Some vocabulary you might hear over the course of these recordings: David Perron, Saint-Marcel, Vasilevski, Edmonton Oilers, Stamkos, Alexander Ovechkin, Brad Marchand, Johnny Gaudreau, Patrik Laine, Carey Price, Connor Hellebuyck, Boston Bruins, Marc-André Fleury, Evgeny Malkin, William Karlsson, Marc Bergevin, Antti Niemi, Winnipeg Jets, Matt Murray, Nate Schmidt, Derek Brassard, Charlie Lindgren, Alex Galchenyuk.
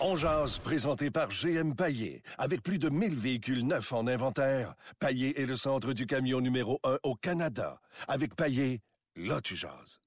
On jase, présenté par GM Paillé. Avec plus de 1000 véhicules neufs en inventaire, Paillé est le centre du camion numéro 1 au Canada. Avec Paillé, là tu jases.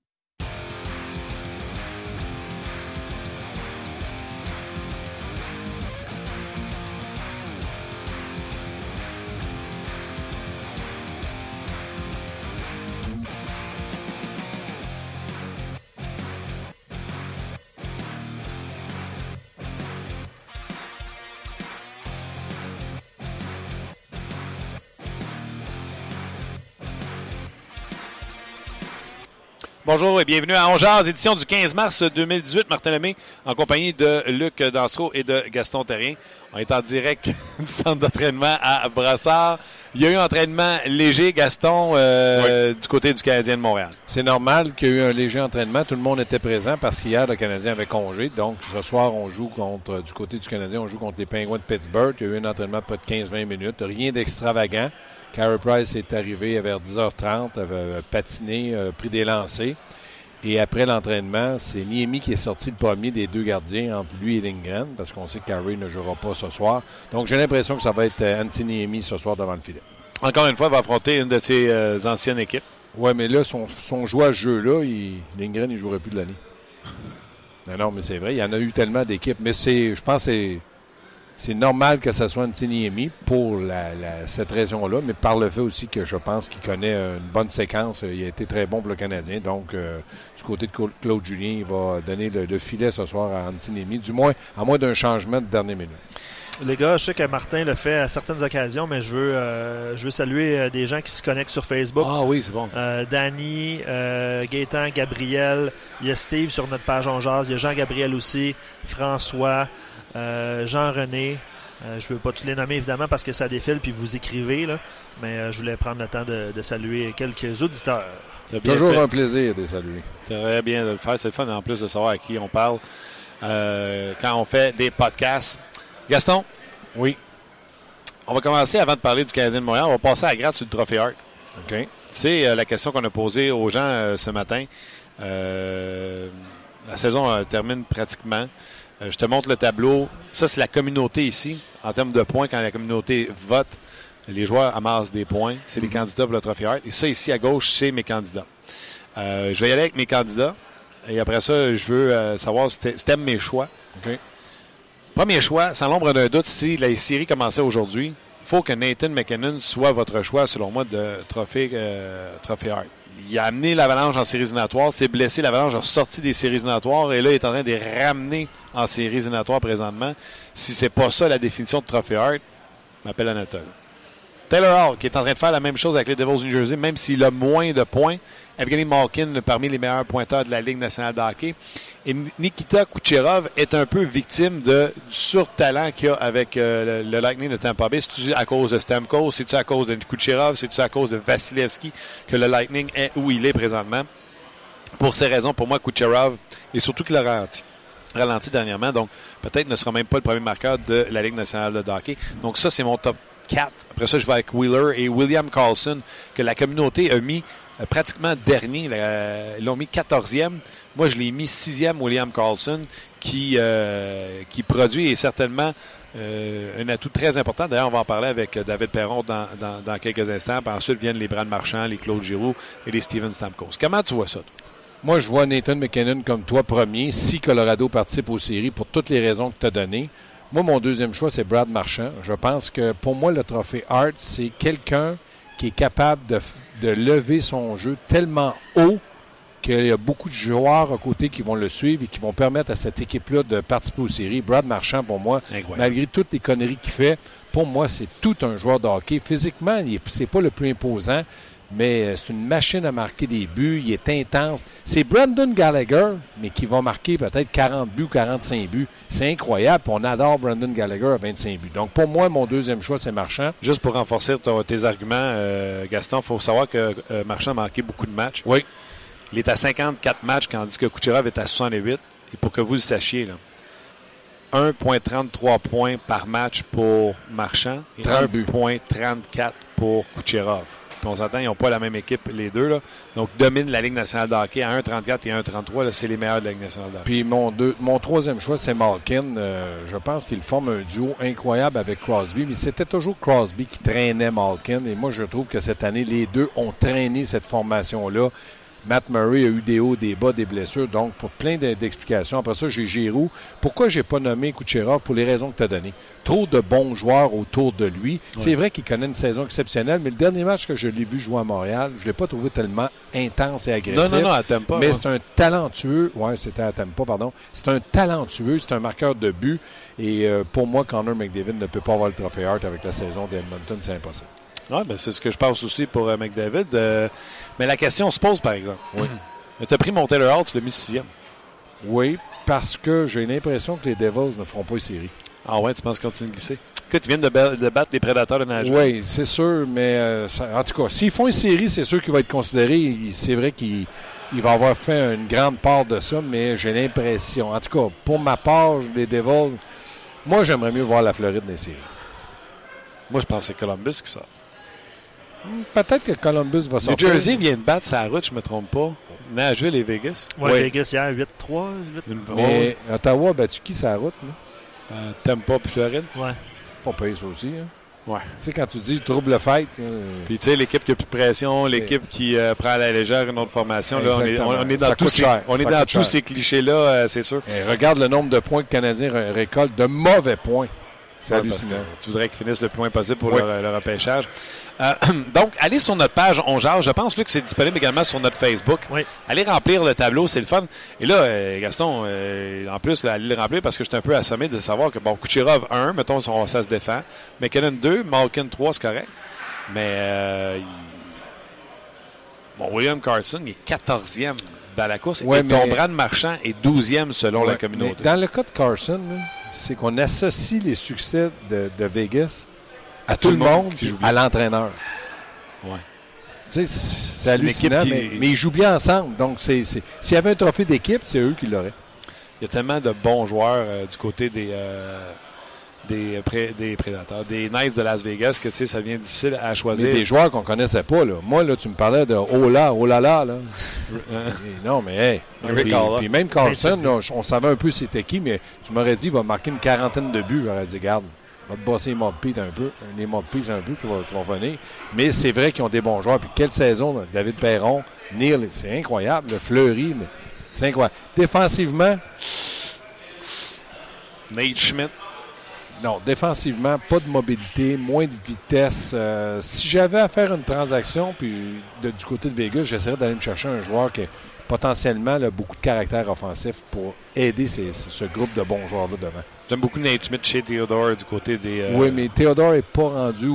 Bonjour et bienvenue à On jase, édition du 15 mars 2018. Martin Lemay en compagnie de Luc Dansereau et de Gaston Terrien. On est en direct du centre d'entraînement à Brassard. Il y a eu un entraînement léger, Gaston, oui, du côté du Canadien de Montréal. C'est normal qu'il y ait eu un léger entraînement. Tout le monde était présent parce qu'hier, le Canadien avait congé. Donc, ce soir, on joue contre, du côté du Canadien, on joue contre les Penguins de Pittsburgh. Il y a eu un entraînement de près de 15-20 minutes. Rien d'extravagant. Carey Price est arrivé vers 10h30, avait patiné, pris des lancers. Et après l'entraînement, c'est Niemi qui est sorti le premier des deux gardiens entre lui et Lindgren, parce qu'on sait que Carey ne jouera pas ce soir. Donc j'ai l'impression que ça va être Antti Niemi ce soir devant le filet. Encore une fois, il va affronter une de ses anciennes équipes. Oui, mais là, son joueur à ce jeu-là, Lindgren, il ne jouerait plus de l'année. Non, mais c'est vrai, il y en a eu tellement d'équipes. Mais je pense que c'est normal que ça soit Antti Niemi pour cette raison-là, mais par le fait aussi que je pense qu'il connaît une bonne séquence. Il a été très bon pour le Canadien. Donc, du côté de Claude Julien, il va donner le filet ce soir à Antti Niemi, du moins, à moins d'un changement de dernière minute. Les gars, je sais que Martin le fait à certaines occasions, mais je veux saluer des gens qui se connectent sur Facebook. Ah oui, c'est bon. Danny, Gaétan, Gabriel, il y a Steve sur notre page On jase, il y a Jean-Gabriel aussi, François, Jean-René. Je ne veux pas tous les nommer évidemment parce que ça défile puis vous écrivez, là, mais je voulais prendre le temps de saluer quelques auditeurs. C'est toujours un plaisir de les saluer. Très bien de le faire, c'est le fun en plus de savoir à qui on parle quand on fait des podcasts. Gaston? Oui. On va commencer, avant de parler du Canadien de Montréal, on va passer à la gratte sur le Trophée Hart. OK. C'est la question qu'on a posée aux gens ce matin. La saison termine pratiquement. Je te montre le tableau. Ça, c'est la communauté ici. En termes de points, quand la communauté vote, les joueurs amassent des points. C'est les candidats pour le Trophée Hart. Et ça, ici, à gauche, c'est mes candidats. Je vais y aller avec mes candidats. Et après ça, je veux savoir si t'aimes mes choix. OK. Premier choix, sans l'ombre d'un doute, si la série commençait aujourd'hui, il faut que Nathan MacKinnon soit votre choix, selon moi, de Trophée Hart. Il a amené l'Avalanche en séries éliminatoires, s'est blessé, l'Avalanche a sorti des séries éliminatoires et là, il est en train de les ramener en séries éliminatoires présentement. Si c'est pas ça la définition de Trophée Hart, m'appelle Anatole. Taylor Hall, qui est en train de faire la même chose avec les Devils du New Jersey, même s'il a moins de points. Evgeny Malkin, parmi les meilleurs pointeurs de la Ligue nationale de hockey. Et Nikita Kucherov est un peu victime du surtalent qu'il y a avec le Lightning de Tampa Bay. C'est-tu à cause de Stamkos? C'est-tu à cause de Kucherov? C'est-tu à cause de Vasilevski que le Lightning est où il est présentement? Pour ces raisons, pour moi, Kucherov, et surtout qu'il a ralenti dernièrement, donc peut-être ne sera même pas le premier marqueur de la Ligue nationale de hockey. Donc ça, c'est mon top 4. Après ça, je vais avec Wheeler et William Karlsson, que la communauté a mis pratiquement dernier. Ils l'ont mis 14e. Moi, je l'ai mis 6e, William Karlsson, qui produit et certainement un atout très important. D'ailleurs, on va en parler avec David Perron dans quelques instants. Puis ensuite viennent les Brad Marchand, les Claude Giroux et les Steven Stamkos. Comment tu vois ça? Moi, je vois Nathan MacKinnon comme toi premier, si Colorado participe aux séries pour toutes les raisons que tu as données. Moi, mon deuxième choix, c'est Brad Marchand. Je pense que pour moi, le Trophée Hart, c'est quelqu'un qui est capable de lever son jeu tellement haut qu'il y a beaucoup de joueurs à côté qui vont le suivre et qui vont permettre à cette équipe-là de participer aux séries. Brad Marchand, pour moi, malgré toutes les conneries qu'il fait, pour moi, c'est tout un joueur de hockey. Physiquement, c'est pas le plus imposant, mais c'est une machine à marquer des buts. Il est intense. C'est Brendan Gallagher, mais qui va marquer peut-être 40 buts, 45 buts. C'est incroyable. On adore Brendan Gallagher à 25 buts. Donc, pour moi, mon deuxième choix, c'est Marchand. Juste pour renforcer tes arguments, Gaston, il faut savoir que Marchand a manqué beaucoup de matchs. Oui. Il est à 54 matchs, tandis que Kucherov est à 68. Et pour que vous le sachiez, là, 1,33 points par match pour Marchand et 1,34 pour Kucherov. Puis on s'entend, ils n'ont pas la même équipe, les deux. Là. Donc, dominent la Ligue nationale de hockey à 1,34 et 1,33. Là, c'est les meilleurs de la Ligue nationale de hockey. Puis mon troisième choix, c'est Malkin. Je pense qu'il forme un duo incroyable avec Crosby. Mais c'était toujours Crosby qui traînait Malkin. Et moi, je trouve que cette année, les deux ont traîné cette formation-là. Matt Murray a eu des hauts, des bas, des blessures. Donc, pour plein d'explications. Après ça, j'ai Giroux. Pourquoi j'ai pas nommé Kucherov? Pour les raisons que tu as données. Trop de bons joueurs autour de lui. Ouais. C'est vrai qu'il connaît une saison exceptionnelle, mais le dernier match que je l'ai vu jouer à Montréal, je ne l'ai pas trouvé tellement intense et agressif. Non, à Tempa. Mais c'est un talentueux. Oui, c'était à Tempa, pardon. C'est un talentueux, c'est un marqueur de but. Et pour moi, Connor McDavid ne peut pas avoir le trophée Hart avec la saison d'Edmonton. C'est impossible. Oui, ben c'est ce que je pense aussi pour McDavid. Mais la question se pose, par exemple. Oui. Tu as pris mon Taylor Hall, tu l'as mis 6e. Oui, parce que j'ai l'impression que les Devils ne feront pas une série. Ah ouais, tu penses qu'on continue de glisser? Écoute, ils viennent de battre les Prédateurs de Nashville. Oui, c'est sûr, mais en tout cas, s'ils font une série, c'est sûr qu'il va être considéré. C'est vrai qu'il va avoir fait une grande part de ça, mais j'ai l'impression. En tout cas, pour ma part, les Devils, moi, j'aimerais mieux voir la Floride dans les séries. Moi, je pense que c'est Columbus qui sort. Peut-être que Columbus va sortir. New Jersey vient de battre sa route, je ne me trompe pas. Nashville et Vegas. Oui, ouais. Vegas hier, 8-3. Mais Ottawa a battu qui sa route? Tampa puis Floride. Ouais. Pas payé ça aussi. Hein. Ouais. Tu sais, quand tu dis trouble fête. Puis tu sais, l'équipe qui a plus de pression, l'équipe qui prend à la légère une autre formation. Là, on est dans tous ces clichés-là, c'est sûr. Et regarde le nombre de points que le Canadien récolte, de mauvais points. C'est hallucinant. Tu voudrais qu'ils finissent le plus loin possible pour leur repêchage. Donc, allez sur notre page On Jase. Je pense, Luc, que c'est disponible également sur notre Facebook. Oui. Allez remplir le tableau, c'est le fun. Et là, Gaston, en plus, là, allez le remplir parce que j'étais un peu assommé de savoir que, bon, Kucherov 1, mettons, ça se défend. MacKinnon 2, Malkin 3, c'est correct. Mais William Karlsson, il est 14e dans la course. Ouais, et ton Brad Marchand est 12e selon la communauté. Dans le cas de Karlsson, c'est qu'on associe les succès de Vegas à tout le monde, à l'entraîneur. Oui. Tu sais, c'est hallucinant, mais ils jouent bien ensemble. Donc, s'il y avait un trophée d'équipe, c'est eux qui l'auraient. Il y a tellement de bons joueurs du côté des Prédateurs, des Knights de Las Vegas, que tu sais, ça devient difficile à choisir. Mais des joueurs qu'on ne connaissait pas, là. Moi, là, tu me parlais de oh là là. Non, mais hey. Puis même Karlsson, là, on savait un peu c'était qui, mais tu m'aurais dit, il va marquer une quarantaine de buts. J'aurais dit, garde, va te bosser les Moppies un peu, tu vas venir. Mais c'est vrai qu'ils ont des bons joueurs. Puis quelle saison, là, David Perron, Neil, c'est incroyable. Le Fleury, c'est incroyable. Défensivement, Nate Schmidt. Non, défensivement, pas de mobilité, moins de vitesse. Si j'avais à faire une transaction, puis du côté de Vegas, j'essaierais d'aller me chercher un joueur qui a potentiellement là, beaucoup de caractère offensif pour aider ce groupe de bons joueurs-là devant. J'aime beaucoup Nate Schmidt, Shea Theodore du côté des... Oui, mais Theodore n'est pas rendu...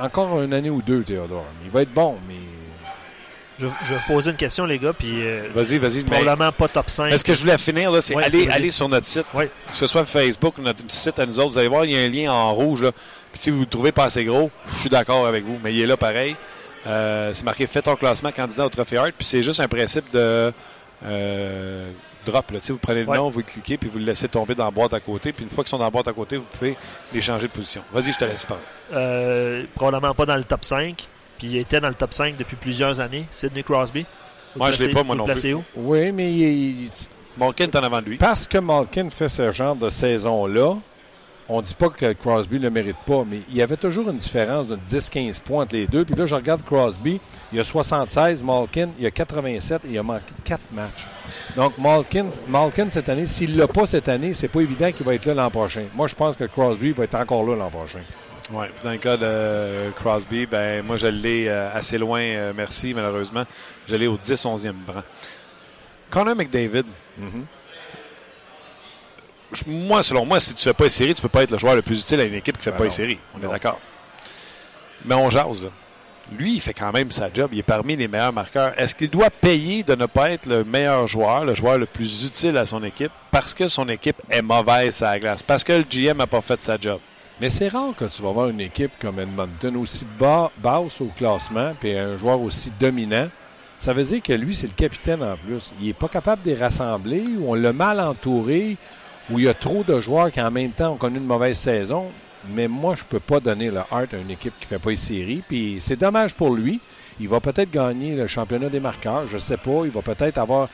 Encore une année ou deux, Theodore. Il va être bon, mais... Je vais vous poser une question, les gars, puis vas-y, probablement pas top 5. Mais ce que je voulais finir, là, c'est aller sur notre site, que ce soit Facebook ou notre site à nous autres. Vous allez voir, il y a un lien en rouge. Là. Puis si vous ne le trouvez pas assez gros, je suis d'accord avec vous, mais il est là pareil. C'est marqué « Fais ton classement candidat au Trophée Hart », puis c'est juste un principe de drop. Là. Vous prenez le nom, vous le cliquez, puis vous le laissez tomber dans la boîte à côté. Puis une fois qu'ils sont dans la boîte à côté, vous pouvez les changer de position. Vas-y, je te laisse parler. Probablement pas dans le top 5. Puis il était dans le top 5 depuis plusieurs années. Sidney Crosby. Moi, je ne l'ai pas, moi non plus. Haut. Oui, mais Malkin est en avant de lui. Parce que Malkin fait ce genre de saison-là, on ne dit pas que Crosby ne le mérite pas, mais il y avait toujours une différence de 10-15 points entre les deux. Puis là, je regarde Crosby, il a 76, Malkin, il a 87 et il a manqué 4 matchs. Donc, Malkin cette année, s'il ne l'a pas cette année, c'est pas évident qu'il va être là l'an prochain. Moi, je pense que Crosby va être encore là l'an prochain. Oui, dans le cas de Crosby, ben moi je l'ai assez loin, merci, malheureusement. Je l'ai au 10-11e rang. Connor McDavid, moi, selon moi, si tu ne fais pas une série, tu ne peux pas être le joueur le plus utile à une équipe qui ne fait pas une série. On est d'accord. Mais on jase, là. Lui, il fait quand même sa job. Il est parmi les meilleurs marqueurs. Est-ce qu'il doit payer de ne pas être le meilleur joueur, le joueur le plus utile à son équipe, parce que son équipe est mauvaise à la glace, parce que le GM n'a pas fait sa job? Mais c'est rare que tu vas voir une équipe comme Edmonton aussi basse au classement puis un joueur aussi dominant. Ça veut dire que lui, c'est le capitaine en plus. Il n'est pas capable de les rassembler ou on l'a mal entouré ou il y a trop de joueurs qui en même temps ont connu une mauvaise saison. mais moi, je ne peux pas donner le Hart à une équipe qui ne fait pas les séries. Puis c'est dommage pour lui. Il va peut-être gagner le championnat des marqueurs, je ne sais pas. Il va peut-être avoir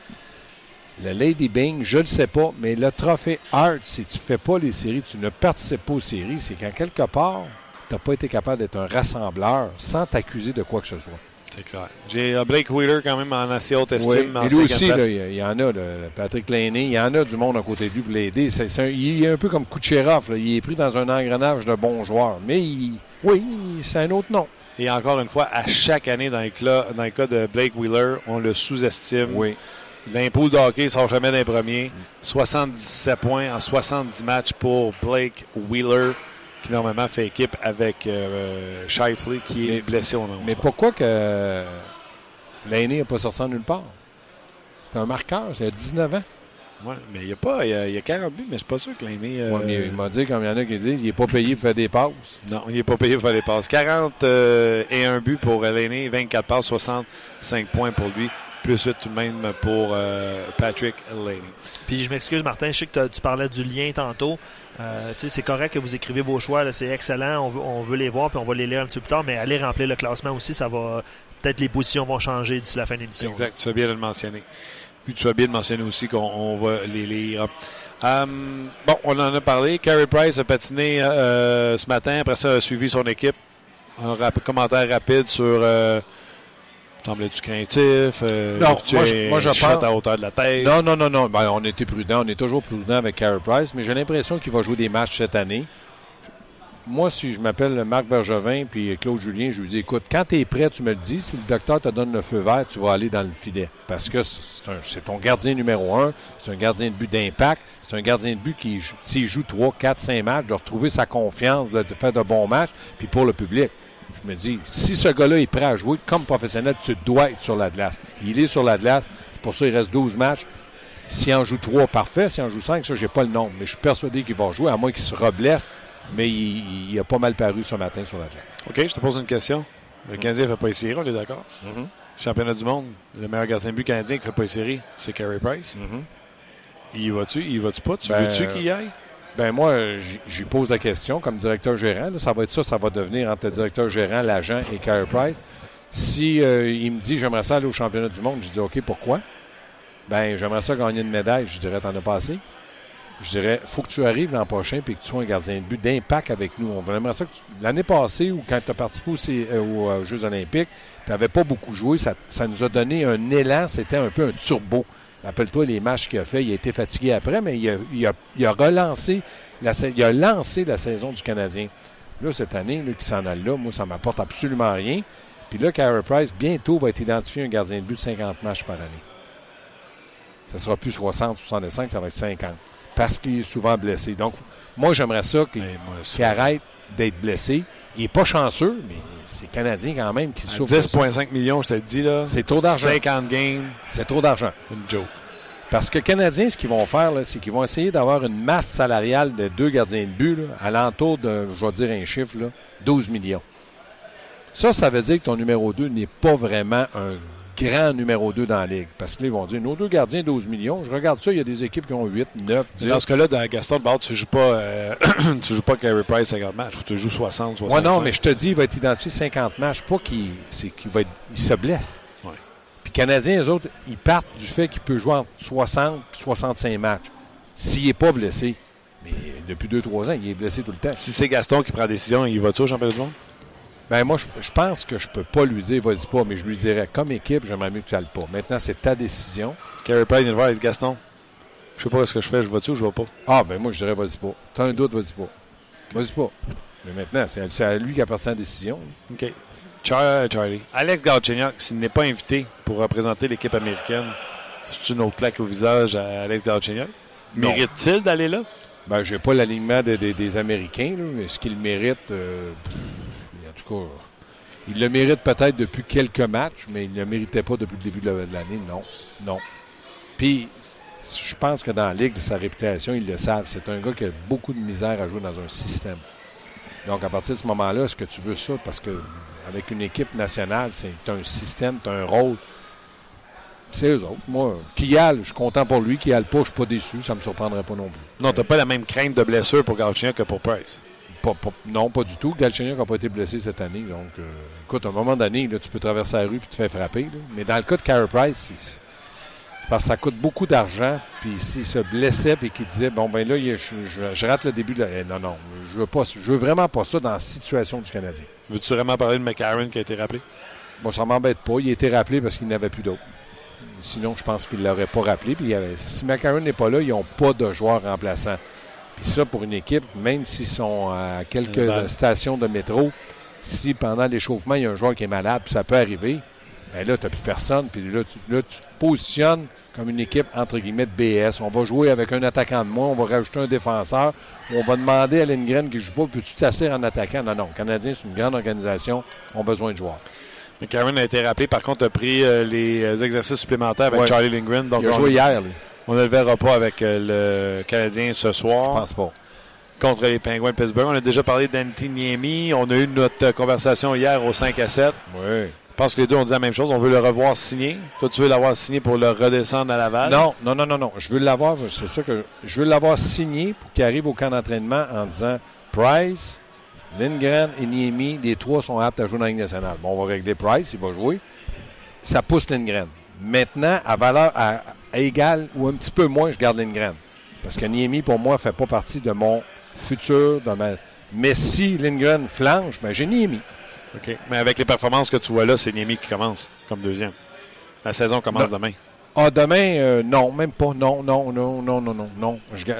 le Lady Byng, je ne le sais pas. Mais le trophée Hart, si tu ne fais pas les séries, tu ne participes pas aux séries, c'est qu'en quelque part, tu n'as pas été capable d'être un rassembleur sans t'accuser de quoi que ce soit. C'est clair. J'ai Blake Wheeler quand même en assez haute estime. Oui. Et lui aussi, là, il y en a, le Patrik Laine, il y en a du monde à côté de lui pour l'aider. Il est un peu comme Kucherov, là. Il est pris dans un engrenage de bons joueurs. Mais oui, c'est un autre nom. Et encore une fois, à chaque année, dans le cas de Blake Wheeler, on le sous-estime. Oui. L'impôt de hockey ne sort jamais d'un premier. 77 points en 70 matchs pour Blake Wheeler, qui normalement fait équipe avec Shifley, qui est blessé au nombre. Mais pourquoi que Laine n'a pas sorti en nulle part? C'est un marqueur, c'est à 19 ans. Oui, mais il n'y a pas. Il y a 40 buts, mais je ne suis pas sûr que Laine. Ouais, il m'a dit, comme il y en a qui disent, il n'est pas payé pour faire des passes. Non, il n'est pas payé pour faire des passes. 41 buts pour Laine, 24 passes, 65 points pour lui. Plus 8 tout de même pour Patrik Laine. Puis je m'excuse, Martin, je sais que tu parlais du lien tantôt. C'est correct que vous écrivez vos choix, là, c'est excellent, on veut les voir puis on va les lire un petit peu plus tard, mais allez remplir le classement aussi, ça va peut-être les positions vont changer d'ici la fin de l'émission. Exact, tu fais bien de le mentionner. Puis tu fais bien de mentionner aussi qu'on va les lire. Bon, on en a parlé, Carey Price a patiné ce matin, après ça a suivi son équipe. Un commentaire rapide sur... Semblait-tu craintif? Non, moi je pense... à hauteur de la tête. Non. Ben, on était prudent. On est toujours prudent avec Carey Price, mais j'ai l'impression qu'il va jouer des matchs cette année. Moi, si je m'appelle Marc Bergevin puis Claude Julien, je lui dis, écoute, quand tu es prêt, tu me le dis. Si le docteur te donne le feu vert, tu vas aller dans le filet. Parce que c'est ton gardien numéro un. C'est un gardien de but d'impact. C'est un gardien de but qui, s'il joue 3, 4, 5 matchs, de retrouver sa confiance, de faire de bons matchs, puis pour le public. Je me dis, si ce gars-là est prêt à jouer comme professionnel, tu dois être sur la glace. Il est sur la glace. Pour ça, il reste 12 matchs. S'il en joue 3, parfait. S'il en joue 5, ça, je n'ai pas le nombre. Mais je suis persuadé qu'il va jouer, à moins qu'il se reblesse. Mais il a pas mal paru ce matin sur la glace. OK, je te pose une question. Le Canadien ne fait pas les séries, on est d'accord? Mm-hmm. Championnat du monde, le meilleur gardien de but canadien qui ne fait pas les séries, c'est Carey Price. Mm-hmm. Il va-tu pas? Veux-tu qu'il y aille? Ben moi, j'y pose la question comme directeur-gérant. Là, ça va être ça va devenir entre le directeur-gérant, l'agent et Carey Price. Si il me dit « j'aimerais ça aller au championnat du monde », je dis « OK, pourquoi? » Ben j'aimerais ça gagner une médaille. Je dirais « t'en as pas assez. » Je dirais « faut que tu arrives l'an prochain et que tu sois un gardien de but d'impact avec nous. » On aimerait ça que l'année passée, ou quand tu as participé aux Jeux olympiques, tu n'avais pas beaucoup joué. Ça nous a donné un élan. C'était un peu un turbo. Rappelle-toi les matchs qu'il a fait. Il a été fatigué après, mais il a lancé la saison du Canadien. Là, cette année, qui s'en allait là, moi, ça ne m'apporte absolument rien. Puis là, Carey Price, bientôt, va être identifié un gardien de but de 50 matchs par année. Ça ne sera plus 60, 65, ça va être 50. Parce qu'il est souvent blessé. Donc, moi, j'aimerais ça qu'il arrête d'être blessé. Il n'est pas chanceux, mais c'est Canadien quand même qui souffre. 10,5 millions, je te le dis, là. C'est trop d'argent. 50 games. C'est trop d'argent. C'est une joke. Parce que Canadiens, ce qu'ils vont faire, là, c'est qu'ils vont essayer d'avoir une masse salariale de 2 gardiens de but, là, alentour de, je vais dire un chiffre, là, 12 millions. Ça veut dire que ton numéro 2 n'est pas vraiment un grand numéro 2 dans la Ligue. Parce que là, ils vont dire, nos 2 gardiens, 12 millions. Je regarde ça, il y a des équipes qui ont 8, 9, 10. Dans ce cas-là, dans Gaston de Bord, tu ne joues pas Carey Price 50 matchs. Tu joues 60, 65. Ouais, non, mais je te dis, il va être identifié 50 matchs. Pas qu'il se blesse. Ouais. Puis les Canadiens, eux autres, ils partent du fait qu'il peut jouer entre 60 et 65 matchs. S'il n'est pas blessé. Mais depuis 2-3 ans, il est blessé tout le temps. Si c'est Gaston qui prend la décision, il va-tu au championnat du monde? Ben moi, je pense que je peux pas lui dire « vas-y pas », mais je lui dirais « comme équipe, j'aimerais mieux que tu n'ailles pas. Maintenant, c'est ta décision. » Carey Price vient de voir avec Gaston. Je sais pas ce que je fais, je vais-tu ou je vais pas? Ah, ben moi, je dirais « vas-y pas ». T'as un doute, vas-y pas. Vas-y pas. Mais maintenant, c'est à lui qui appartient la décision. OK. Charlie. Alex Galchenyuk, s'il n'est pas invité pour représenter l'équipe américaine, c'est une autre claque au visage à Alex Galchenyuk? Mérite-t-il d'aller là? Ben, j'ai pas l'alignement des Américains, là, mais ce qu'il mérite... il le mérite peut-être depuis quelques matchs, mais il ne le méritait pas depuis le début de l'année, non. Puis, je pense que dans la Ligue, sa réputation, ils le savent. C'est un gars qui a beaucoup de misère à jouer dans un système. Donc, à partir de ce moment-là, est-ce que tu veux ça? Parce que avec une équipe nationale, c'est un système, c'est un rôle. C'est eux autres. Moi, Kial, je suis content pour lui. Kial pas, je ne suis pas déçu. Ça ne me surprendrait pas non plus. Non, tu n'as pas la même crainte de blessure pour Galchenyuk que pour Price. Non, pas du tout. Galchenyuk n'a pas été blessé cette année. Donc, écoute, à un moment donné, là, tu peux traverser la rue et te faire frapper. Là. Mais dans le cas de Carey Price, c'est parce que ça coûte beaucoup d'argent. Puis s'il se blessait et qu'il disait, bon, ben là, je rate le début de la... Non, je veux vraiment pas ça dans la situation du Canadien. Veux-tu vraiment parler de McCarron qui a été rappelé? Bon, ça m'embête pas. Il a été rappelé parce qu'il n'avait plus d'autre. Sinon, je pense qu'il ne l'aurait pas rappelé. Puis, si McCarron n'est pas là, ils n'ont pas de joueur remplaçant. Puis ça, pour une équipe, même s'ils sont à quelques stations de métro, si pendant l'échauffement, il y a un joueur qui est malade, puis ça peut arriver, bien là, tu n'as plus personne. Puis là, tu te positionnes comme une équipe, entre guillemets, de BS. On va jouer avec un attaquant de moins, on va rajouter un défenseur, on va demander à Lindgren qui ne joue pas, peux-tu t'asseoir en attaquant? Non, non. Les Canadiens, c'est une grande organisation, ont besoin de joueurs. McCarron a été rappelé. Par contre, a pris les exercices supplémentaires avec Charlie Lindgren. Donc, il a joué hier, lui. On ne le verra pas avec le Canadien ce soir. Je pense pas. Contre les Penguins de Pittsburgh. On a déjà parlé d'Antti Niemi. On a eu notre conversation hier au 5-7. Oui. Je pense que les deux ont dit la même chose. On veut le revoir signé. Toi, tu veux l'avoir signé pour le redescendre à Laval? Non. Je veux l'avoir. C'est ça que je veux l'avoir signé pour qu'il arrive au camp d'entraînement en disant Price, Lindgren et Niemi, les trois sont aptes à jouer dans la Ligue nationale. Bon, on va régler Price, il va jouer. Ça pousse Lindgren. Maintenant, à valeur à égal ou un petit peu moins, je garde Lindgren. Parce que Niemi, pour moi, ne fait pas partie de mon futur. Mais si Lindgren flanche, ben j'ai Niemi. OK. Mais avec les performances que tu vois là, c'est Niemi qui commence comme deuxième. La saison commence demain. Ah, demain, non, même pas. Non.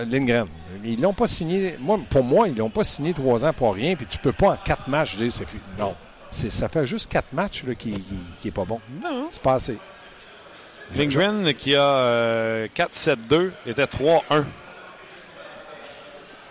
Lindgren. Ils l'ont pas signé. Pour moi, ils l'ont pas signé 3 ans pour rien. Puis tu peux pas en 4 matchs dire c'est fini. Non. Ça fait juste 4 matchs là, qui est pas bon. Non. C'est pas assez. Lindgren, qui a 4-7-2, était 3-1.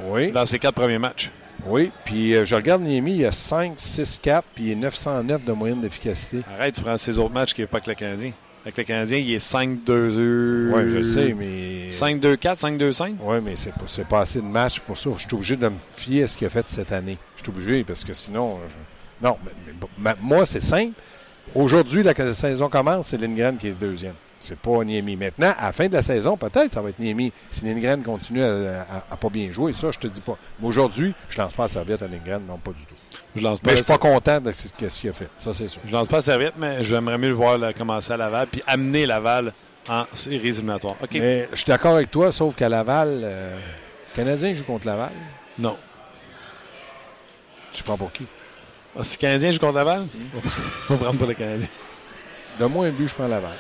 Oui. Dans ses 4 premiers matchs. Oui. Puis je regarde Niemi, il a 5-6-4, puis il est 909 de moyenne d'efficacité. Arrête, tu prends ses autres matchs qui n'est pas que le Canadien. Avec le Canadien, il est 5-2-2. Oui, je sais, mais... 5-2-4, 5-2-5? Oui, mais c'est pas assez de matchs pour ça. Je suis obligé de me fier à ce qu'il a fait cette année. Je suis obligé, parce que sinon... Non, mais moi, c'est simple. Aujourd'hui, la saison commence, c'est Lindgren qui est deuxième. C'est pas Niemi. Maintenant, à la fin de la saison, peut-être, ça va être Niemi. Si Lindgren continue à pas bien jouer, ça, je te dis pas. Mais aujourd'hui, je lance pas la serviette à Lindgren, non, pas du tout. Mais je suis pas content de ce qu'il a fait, ça, c'est sûr. Je lance pas la serviette, mais j'aimerais mieux le voir commencer à Laval puis amener Laval en séries éliminatoires. OK. Mais je suis d'accord avec toi, sauf qu'à Laval, le Canadien joue contre Laval. Non. Tu prends pour qui? Ah, si le Canadien joue contre Laval, on va prendre pour le Canadien. De moins un but, je prends Laval.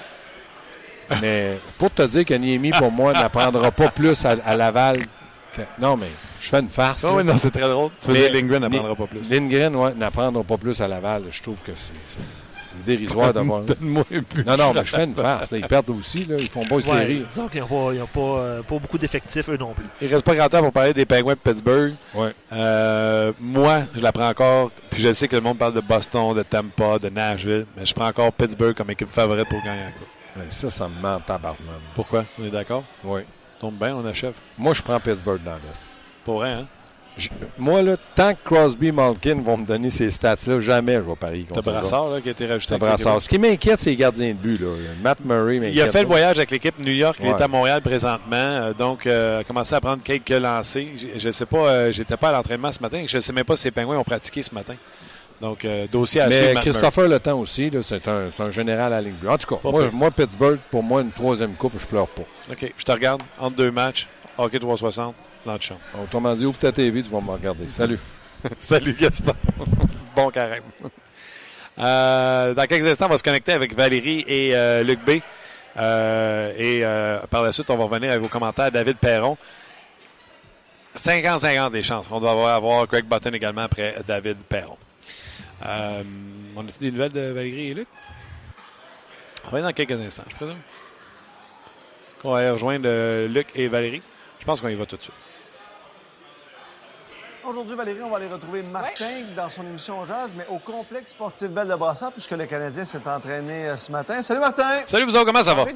Mais pour te dire que Niemi, pour moi, n'apprendra pas plus à Laval. Que... Non, mais je fais une farce. Non, non, c'est très drôle. Tu veux dire Lindgren n'apprendra pas plus. Lindgren, oui, n'apprendra pas plus à Laval. Je trouve que c'est dérisoire d'avoir... Donne-moi un but. Non, mais je fais une farce. Là, ils perdent aussi. Là. Ils font pas une série. Disons qu'ils n'ont pas beaucoup d'effectifs, eux non plus. Il ne reste pas grand temps pour parler des Penguins de Pittsburgh. Ouais. Moi, je la prends encore. Puis je sais que le monde parle de Boston, de Tampa, de Nashville. Mais je prends encore Pittsburgh comme équipe favorite pour gagner la Coupe. Ça me ment en tabarnane. Pourquoi? On est d'accord? Oui. Tombe bien, on achève. Moi, je prends Pittsburgh dans l'Est. Pour vrai, hein? Moi, là, tant que Crosby et Malkin vont me donner ces stats-là, jamais je vais parier contre ça. T'as Brassard, là, qui a été rajouté. Ce qui m'inquiète, c'est les gardiens de but, là. Matt Murray m'inquiète. Il a fait le voyage avec l'équipe New York. Il est à Montréal présentement. Donc, a commencé à prendre quelques lancers. Je ne sais pas, j'étais pas à l'entraînement ce matin. Je ne sais même pas si les Penguins ont pratiqué ce matin. Donc, dossier à suivre. Mais Christopher Le Temps aussi, là, c'est un général à ligne bleue. En tout cas, moi, Pittsburgh, pour moi, une 3e coupe, je pleure pas. OK, je te regarde entre 2 matchs, hockey 360, l'antichambre. Autrement dit, ouvre ta TV, tu vas me regarder. Salut. Salut, Gaston. Bon carême. Dans quelques instants, on va se connecter avec Valérie et Luc B. Et par la suite, on va revenir avec vos commentaires. David Perron. 50-50 les chances. On doit avoir Greg Button également après David Perron. On a-t-il des nouvelles de Valérie et Luc? On va aller dans quelques instants, je présume. On va aller rejoindre Luc et Valérie. Je pense qu'on y va tout de suite. Aujourd'hui, Valérie, on va aller retrouver Martin dans son émission Jazz, mais au complexe sportif Belle de Brassard, puisque le Canadien s'est entraîné ce matin. Salut Martin! Salut vous autres, comment ça va?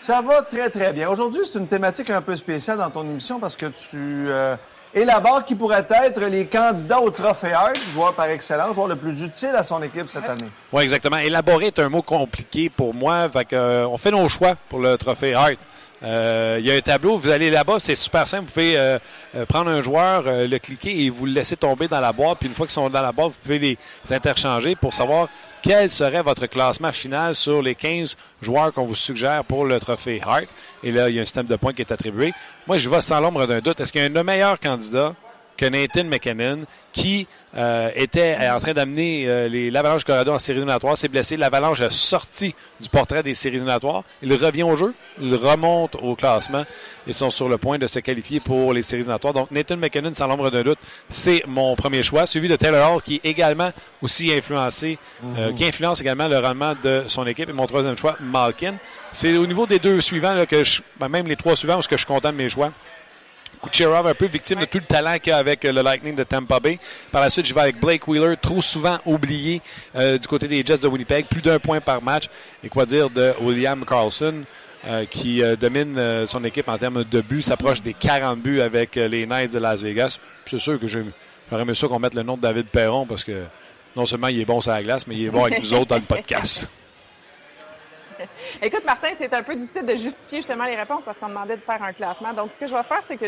Ça va très, très bien. Aujourd'hui, c'est une thématique un peu spéciale dans ton émission parce que tu... Et la barre qui pourrait être les candidats au Trophée Hart, joueur par excellence, joueur le plus utile à son équipe cette année. Oui, exactement. Élaborer est un mot compliqué pour moi. Fait qu'on fait nos choix pour le Trophée Hart. Il y a un tableau, vous allez là-bas, c'est super simple. Vous pouvez prendre un joueur, le cliquer et vous le laissez tomber dans la boîte. Puis une fois qu'ils sont dans la boîte, vous pouvez les interchanger pour savoir quel serait votre classement final sur les 15 joueurs qu'on vous suggère pour le trophée Hart. Et là, il y a un système de points qui est attribué. Moi, je vais sans l'ombre d'un doute. Est-ce qu'il y a un meilleur candidat que Nathan MacKinnon, qui était en train d'amener l'Avalanche Colorado en séries éliminatoires, s'est blessé. L'Avalanche a sorti du portrait des séries éliminatoires. Il revient au jeu. Il remonte au classement. Ils sont sur le point de se qualifier pour les séries éliminatoires. Donc, Nathan MacKinnon, sans l'ombre d'un doute, c'est mon premier choix. Suivi de Taylor Hall, qui est également aussi influencé, qui influence également le rendement de son équipe. Et mon troisième choix, Malkin. C'est au niveau des deux suivants, là, même les trois suivants, parce que je suis content de mes choix. Kucherov, un peu victime de tout le talent qu'il y a avec le Lightning de Tampa Bay. Par la suite, je vais avec Blake Wheeler, trop souvent oublié du côté des Jets de Winnipeg, plus d'un point par match. Et quoi dire de William Karlsson, qui domine son équipe en termes de buts, s'approche des 40 buts avec les Knights de Las Vegas. C'est sûr que j'aurais aimé ça qu'on mette le nom de David Perron, parce que non seulement il est bon sur la glace, mais il est bon avec nous autres dans le podcast. Écoute, Martin, c'est un peu difficile de justifier justement les réponses parce qu'on demandait de faire un classement. Donc, ce que je vais faire, c'est que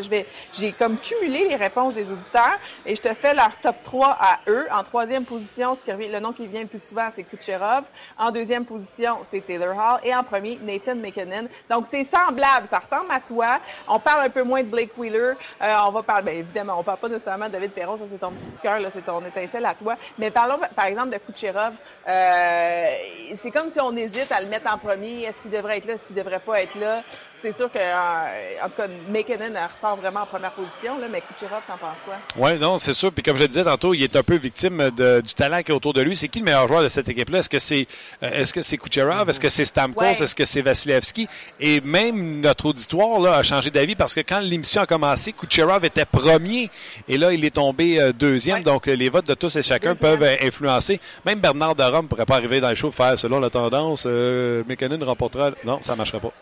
j'ai comme cumulé les réponses des auditeurs et je te fais leur top 3 à eux. En troisième position, le nom qui vient le plus souvent, c'est Kucherov. En deuxième position, c'est Taylor Hall. Et en premier, Nathan MacKinnon. Donc, c'est semblable. Ça ressemble à toi. On parle un peu moins de Blake Wheeler. On va parler, bien évidemment, on parle pas nécessairement de David Perron. Ça, c'est ton petit coup de cœur, là, c'est ton étincelle à toi. Mais parlons, par exemple, de Kucherov. C'est comme si on hésite à le mettre en premier. Est-ce qu'il devrait être là? Est-ce qu'il ne devrait pas être là? C'est sûr que, en tout cas, MacKinnon ressort vraiment en première position, là, mais Kucherov, t'en penses quoi? Oui, non, c'est sûr. Puis comme je le disais tantôt, il est un peu victime du talent qui est autour de lui. C'est qui le meilleur joueur de cette équipe-là? Est-ce que c'est Kucherov? Est-ce que c'est Stamkos? Ouais. Est-ce que c'est Vasilevski? Et même notre auditoire là, a changé d'avis parce que quand l'émission a commencé, Kucherov était premier et là, il est tombé deuxième. Ouais. Donc, les votes de tous et chacun peuvent influencer. Même Bernard de Rome ne pourrait pas arriver dans le show pour faire selon la tendance. MacKinnon remportera... Non, ça ne marcherait pas.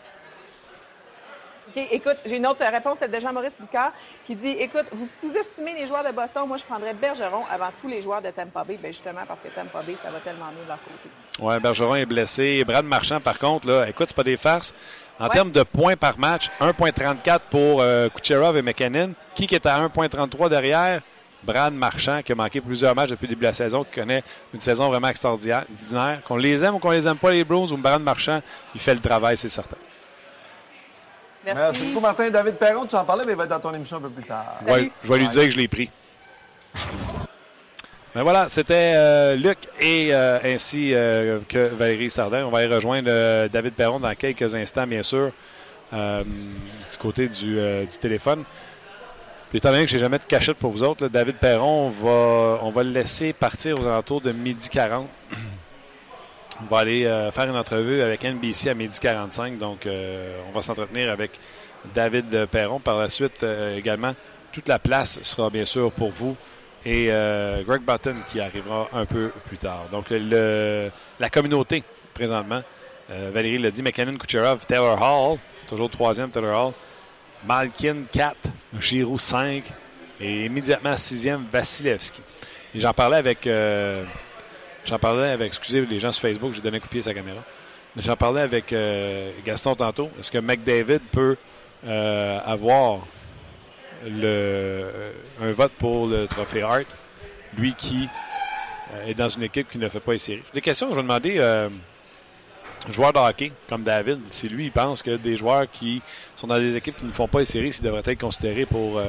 Écoute, j'ai une autre réponse, c'est de Jean-Maurice Boucard qui dit, écoute, vous sous-estimez les joueurs de Boston, moi je prendrais Bergeron avant tous les joueurs de Tampa Bay, bien justement parce que Tampa Bay, ça va tellement mieux de leur côté. Oui, Bergeron est blessé. Brad Marchand, par contre, là, écoute, c'est pas des farces. En termes de points par match, 1,34 pour Kucherov et MacKinnon. Qui est à 1,33 derrière? Brad Marchand, qui a manqué plusieurs matchs depuis le début de la saison, qui connaît une saison vraiment extraordinaire. Qu'on les aime ou qu'on les aime pas, les Bruins, ou Brad Marchand, il fait le travail, c'est certain. Merci beaucoup, Martin. David Perron, tu en parlais, mais il va être dans ton émission un peu plus tard. Oui, je vais lui dire que je l'ai pris. Ben voilà, c'était Luc et ainsi que Valérie Sardin. On va y rejoindre David Perron dans quelques instants, bien sûr, du côté du téléphone. Puis étant donné que je n'ai jamais de cachette pour vous autres, là, David Perron, on va le laisser partir aux alentours de 12h40. On va aller faire une entrevue avec NBC à 12h45. Donc, on va s'entretenir avec David Perron. Par la suite, également, toute la place sera bien sûr pour vous. Et Greg Button qui arrivera un peu plus tard. Donc, la communauté, présentement, Valérie l'a dit, MacKinnon, Kucherov, Taylor Hall, toujours troisième Taylor Hall, Malkin, 4, Giroux, 5 et immédiatement sixième, Vasilevski. Et j'en parlais avec, excusez les gens sur Facebook, j'ai donné un coup de pied à sa caméra. Mais j'en parlais avec Gaston tantôt. Est-ce que McDavid peut avoir un vote pour le trophée Hart, lui qui est dans une équipe qui ne fait pas les séries? Des questions que je vais demander joueurs de hockey comme David. Si lui, il pense que des joueurs qui sont dans des équipes qui ne font pas les séries, ils devraient être considérés pour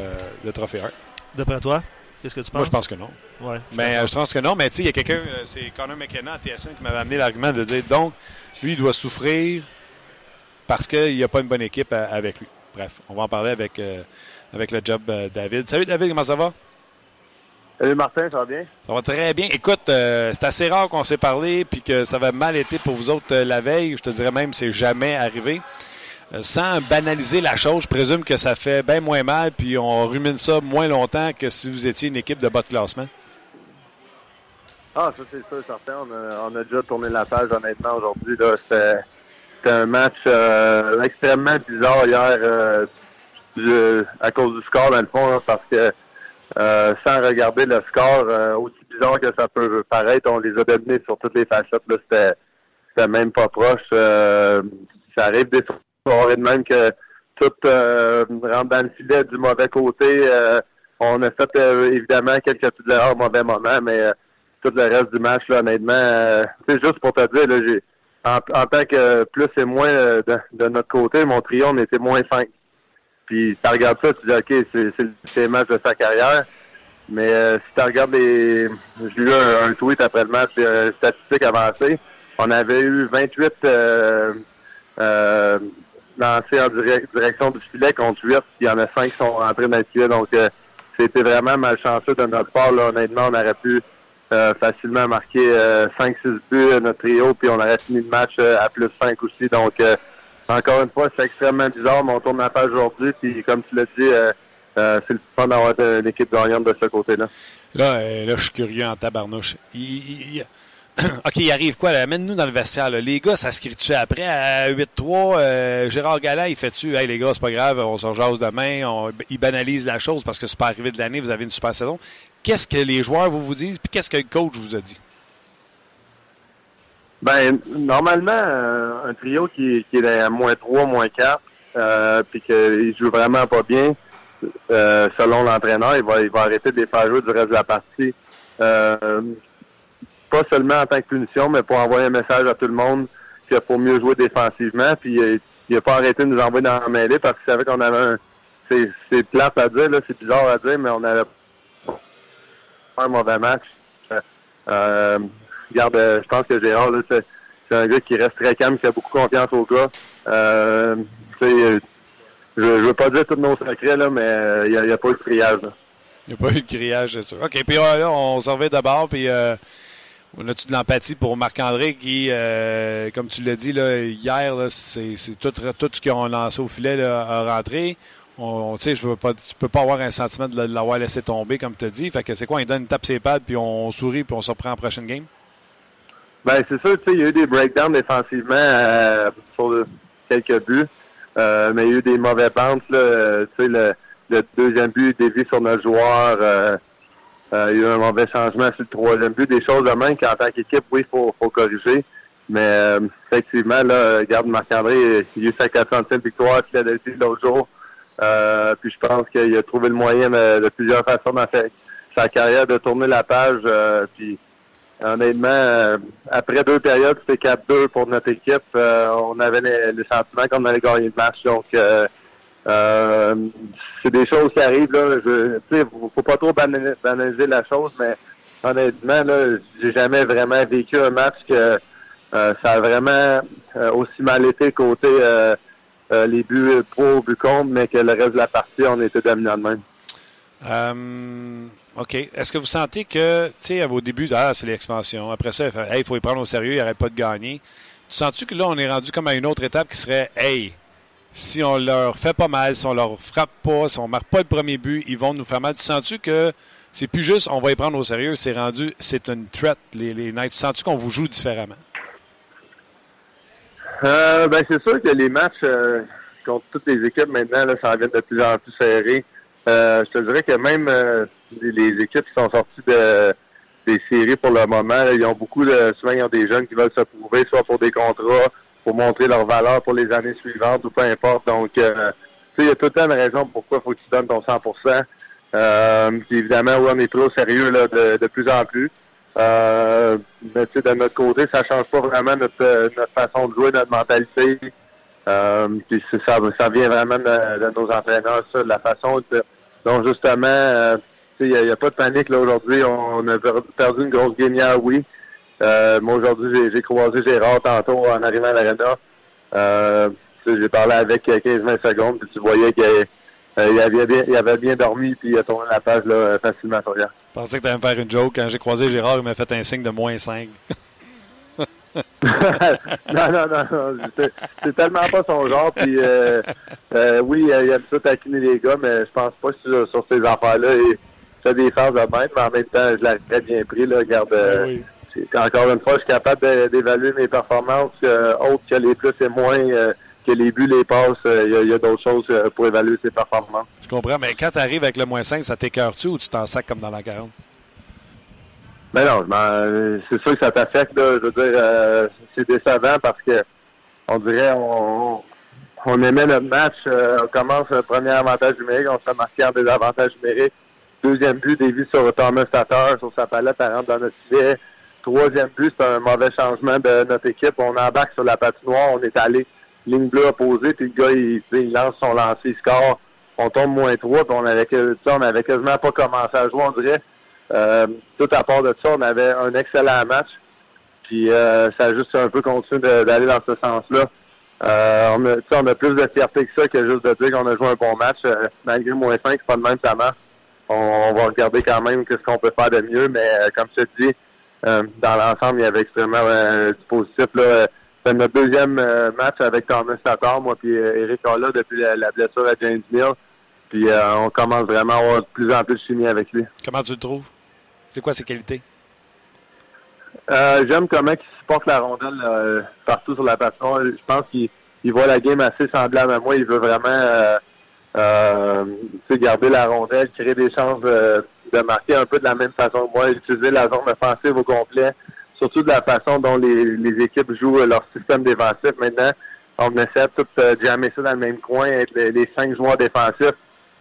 le trophée Hart. D'après toi? Qu'est-ce que tu penses? Moi, je pense que non. Ouais, je pense que non, mais tu sais, il y a quelqu'un, c'est Connor McKenna à TSN qui m'avait amené l'argument de dire donc, lui, il doit souffrir parce qu'il n'y a pas une bonne équipe avec lui. Bref, on va en parler avec le job David. Salut David, comment ça va? Salut Martin, ça va bien? Ça va très bien. Écoute, c'est assez rare qu'on s'est parlé puis que ça va mal été pour vous autres la veille. Je te dirais même c'est jamais arrivé. Sans banaliser la chose, je présume que ça fait bien moins mal puis on rumine ça moins longtemps que si vous étiez une équipe de bas de classement. Ah, ça c'est sûr, certain. On a déjà tourné la page honnêtement aujourd'hui. Là, c'était un match extrêmement bizarre hier à cause du score dans le fond là, parce que sans regarder le score, aussi bizarre que ça peut paraître, on les a dominés sur toutes les facettes. Là, c'était même pas proche. Ça arrive des fois de même que tout rentre dans le filet du mauvais côté. On a fait évidemment quelques petites erreurs au mauvais moment, mais tout le reste du match, là, honnêtement, c'est juste pour te dire, là, en tant que plus et moins de notre côté, Montreal, on était moins 5. Puis tu regardes ça, tu dis OK, c'est le match de sa carrière. Mais si tu regardes j'ai eu un tweet après le match, statistique avancée. On avait eu 28 lancés en direction du filet contre 8. Il y en a 5 qui sont rentrés dans le filet. Donc, c'était vraiment malchanceux de notre part. Là, honnêtement, on aurait pu facilement marquer 5-6 buts notre trio. Puis on aurait fini le match à plus 5 aussi. Donc, encore une fois, c'est extrêmement bizarre. Mais on tourne la page aujourd'hui. Puis comme tu l'as dit... c'est le fun d'avoir l'équipe gagnante de ce côté-là. Là, je suis curieux en tabarnouche. OK, il arrive quoi? Là? Amène-nous dans le vestiaire. Là. Les gars, ça se crie-tu après à 8-3? Gérard Galland, il fait-tu? Hey, les gars, c'est pas grave, on s'en jase demain. Il banalise la chose parce que c'est pas arrivé de l'année, vous avez une super saison. Qu'est-ce que les joueurs vous disent? Puis qu'est-ce que le coach vous a dit? Ben, normalement, un trio qui est à moins 3, moins 4, puis qu'il joue vraiment pas bien, selon l'entraîneur, il va arrêter de les faire jouer du reste de la partie. Pas seulement en tant que punition, mais pour envoyer un message à tout le monde qu'il faut mieux jouer défensivement. Puis il n'a pas arrêté de nous envoyer dans la mêlée parce qu'il savait qu'on avait c'est plate à dire, là, c'est bizarre à dire, mais on avait un mauvais match. Regarde, je pense que Gérard, là, c'est un gars qui reste très calme, qui a beaucoup confiance au gars. Je veux pas dire tous nos secrets, là, mais il n'y a pas eu de criage. Il n'y a pas eu de criage, c'est sûr. OK, puis là, on s'en revient d'abord, puis on a-tu de l'empathie pour Marc-André qui, comme tu l'as dit là, hier, là, c'est tout ce qu'ils ont lancé au filet là, a rentré. Tu sais, tu peux pas avoir un sentiment de l'avoir laissé tomber, comme tu as dit. Fait que c'est quoi, il donne une tape ses pattes, puis on sourit, puis on se reprend en prochaine game? Bien, c'est sûr, tu sais, il y a eu des breakdowns défensivement sur quelques buts. Mais il y a eu des mauvais bounces. Tu sais, le deuxième but dévié sur notre joueur. Il y a eu un mauvais changement sur le troisième but. Des choses de même qu'en tant qu'équipe, oui, faut corriger. Mais effectivement, là, regarde Marc-André, il a eu sa 400e victoire qu'il a dit l'autre jour. Puis je pense qu'il a trouvé le moyen de plusieurs façons dans sa carrière de tourner la page. Puis honnêtement, après deux périodes, c'était 4-2 pour notre équipe. On avait le sentiment qu'on allait gagner le match. Donc, c'est des choses qui arrivent. Tu sais, faut pas trop banaliser la chose, mais honnêtement, là, j'ai jamais vraiment vécu un match que ça a vraiment aussi mal été côté les buts pro, buts contre, mais que le reste de la partie, on était dominant de même. OK. Est-ce que vous sentez que, tu sais, à vos débuts, c'est l'expansion. Après ça, il faut les prendre au sérieux, ils n'arrêtent pas de gagner. Tu sens-tu que là, on est rendu comme à une autre étape qui serait, si on leur fait pas mal, si on leur frappe pas, si on marque pas le premier but, ils vont nous faire mal. Tu sens-tu que c'est plus juste, on va les prendre au sérieux, c'est rendu, c'est une threat, les Knights. Tu sens-tu qu'on vous joue différemment? Ben, c'est sûr que les matchs contre toutes les équipes maintenant, là, ça en vient de plus en plus serré. Je te dirais que même les équipes qui sont sorties des séries pour le moment, là, ils ont souvent ils ont des jeunes qui veulent se prouver, soit pour des contrats, pour montrer leur valeur pour les années suivantes ou peu importe. Donc, tu sais, il y a tout le temps une raison pourquoi il faut que tu donnes ton 100%. Puis évidemment, oui, on est trop sérieux là, de plus en plus. Mais tu sais, de notre côté, ça change pas vraiment notre façon de jouer, notre mentalité. Puis ça vient vraiment de nos entraîneurs, ça, de la façon dont justement, il n'y a pas de panique là aujourd'hui. On a perdu une grosse game hier, oui. Moi aujourd'hui, j'ai croisé Gérard tantôt en arrivant à l'aréna. J'ai parlé avec 15-20 secondes, puis tu voyais qu'il avait bien dormi, puis il a tourné la page là, facilement. Je pensais que tu allais me faire une joke. Quand j'ai croisé Gérard, il m'a fait un signe de moins 5. Non. C'est tellement pas son genre. Puis oui, il aime ça taquiner les gars, mais je pense pas sur ces affaires-là. Il fait des phases de même, mais en même temps, je l'ai très bien pris. Là, regarde, oui. Encore une fois, je suis capable d'évaluer mes performances autres que les plus et moins, que les buts, les passes. Il y a d'autres choses pour évaluer ses performances. Je comprends, mais quand tu arrives avec le moins 5, ça t'écœure-tu ou tu t'en sacs comme dans la 40? Mais non, c'est sûr que ça t'affecte. Là, je veux dire, c'est décevant parce que on dirait on On aimait notre match. On commence le premier avantage numérique. On se fait marquer en désavantage numérique. Deuxième but, début sur Thomas Tatar, sur sa palette, elle rentre dans notre filet. Troisième but, c'est un mauvais changement de notre équipe. On embarque sur la patinoire. On est allé ligne bleue opposée. Puis le gars, il lance son lancer, il score. On tombe -3. Puis on avait quasiment pas commencé à jouer, on dirait. Tout à part de ça, on avait un excellent match. Puis ça a juste un peu continué d'aller dans ce sens-là. On a plus de fierté que ça, que juste de dire qu'on a joué un bon match. Malgré -5, c'est pas de même, ça marche. On va regarder quand même ce qu'on peut faire de mieux. Mais comme je te dis, dans l'ensemble, il y avait extrêmement du positif. C'est notre deuxième match avec Thomas Tatar, moi puis Eric Holla, depuis la blessure à James Neal. Puis on commence vraiment à avoir de plus en plus de chimie avec lui. Comment tu le trouves? C'est quoi ses qualités? J'aime comment il supporte la rondelle partout sur la patinoire. Je pense qu'il voit la game assez semblable à moi. Il veut vraiment garder la rondelle, créer des chances de marquer un peu de la même façon que moi, utiliser la zone offensive au complet, surtout de la façon dont les équipes jouent leur système défensif. Maintenant, on essaie de tout jammer ça dans le même coin, avec les 5 joueurs défensifs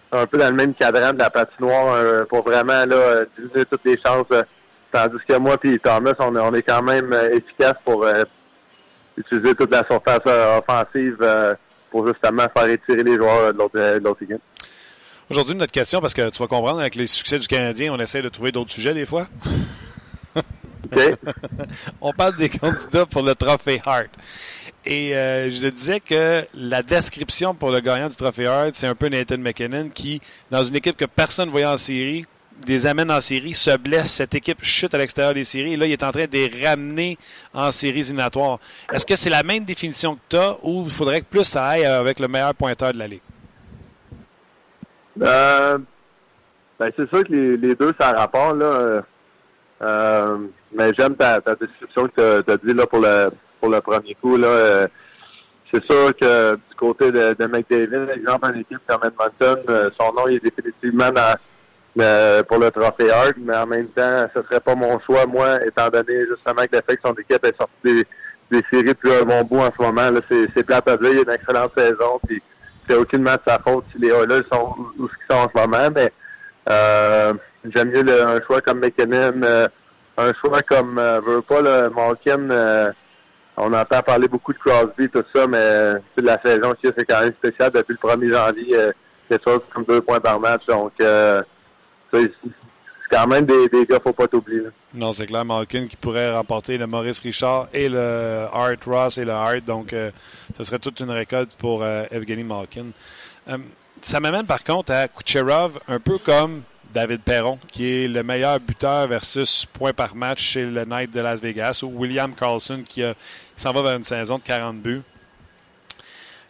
un peu dans le même cadran de la patinoire pour vraiment diviser toutes les chances. Tandis que moi et Thomas, on est quand même efficace pour utiliser toute la surface offensive pour justement faire étirer les joueurs de l'autre équipe. Aujourd'hui, notre question, parce que tu vas comprendre, avec les succès du Canadien, on essaie de trouver d'autres sujets des fois. Okay. On parle des candidats pour le trophée Hart. Et je te disais que la description pour le gagnant du trophée Hart, c'est un peu Nathan MacKinnon qui, dans une équipe que personne ne voyait en série, les amène en série, se blesse, cette équipe chute à l'extérieur des séries. Et là, il est en train de les ramener en séries éliminatoires. Est-ce que c'est la même définition que tu as ou il faudrait que plus ça aille avec le meilleur pointeur de la Ligue? C'est sûr que les deux, ça a rapport, là. Mais j'aime ta description que tu as dit là, pour le premier coup. Là, c'est sûr que du côté de McDavid, exemple, en équipe comme Edmonton, son nom il est définitivement pour le trophée Hart, mais en même temps, ce serait pas mon choix, moi, étant donné justement que le fait que son équipe est sortie des séries plus à bon bout en ce moment. Là, c'est plate à dire, il y a une excellente saison, puis c'est aucunement de sa faute si les Oilers sont où ils sont en ce moment, mais j'aime mieux un choix comme McKinnon, un choix comme Malkin. On entend parler beaucoup de Crosby, tout ça, mais la saison qui c'est quand même spécial depuis le 1er janvier, quelque chose comme 2 points par match, donc c'est quand même des gars, faut pas t'oublier. Là. Non, c'est clair, Malkin qui pourrait remporter le Maurice Richard et le Hart Ross et le Hart, donc ce serait toute une récolte pour Evgeny Malkin. Ça m'amène par contre à Kucherov, un peu comme David Perron, qui est le meilleur buteur versus point par match chez le Knight de Las Vegas, ou William Karlsson qui s'en va vers une saison de 40 buts.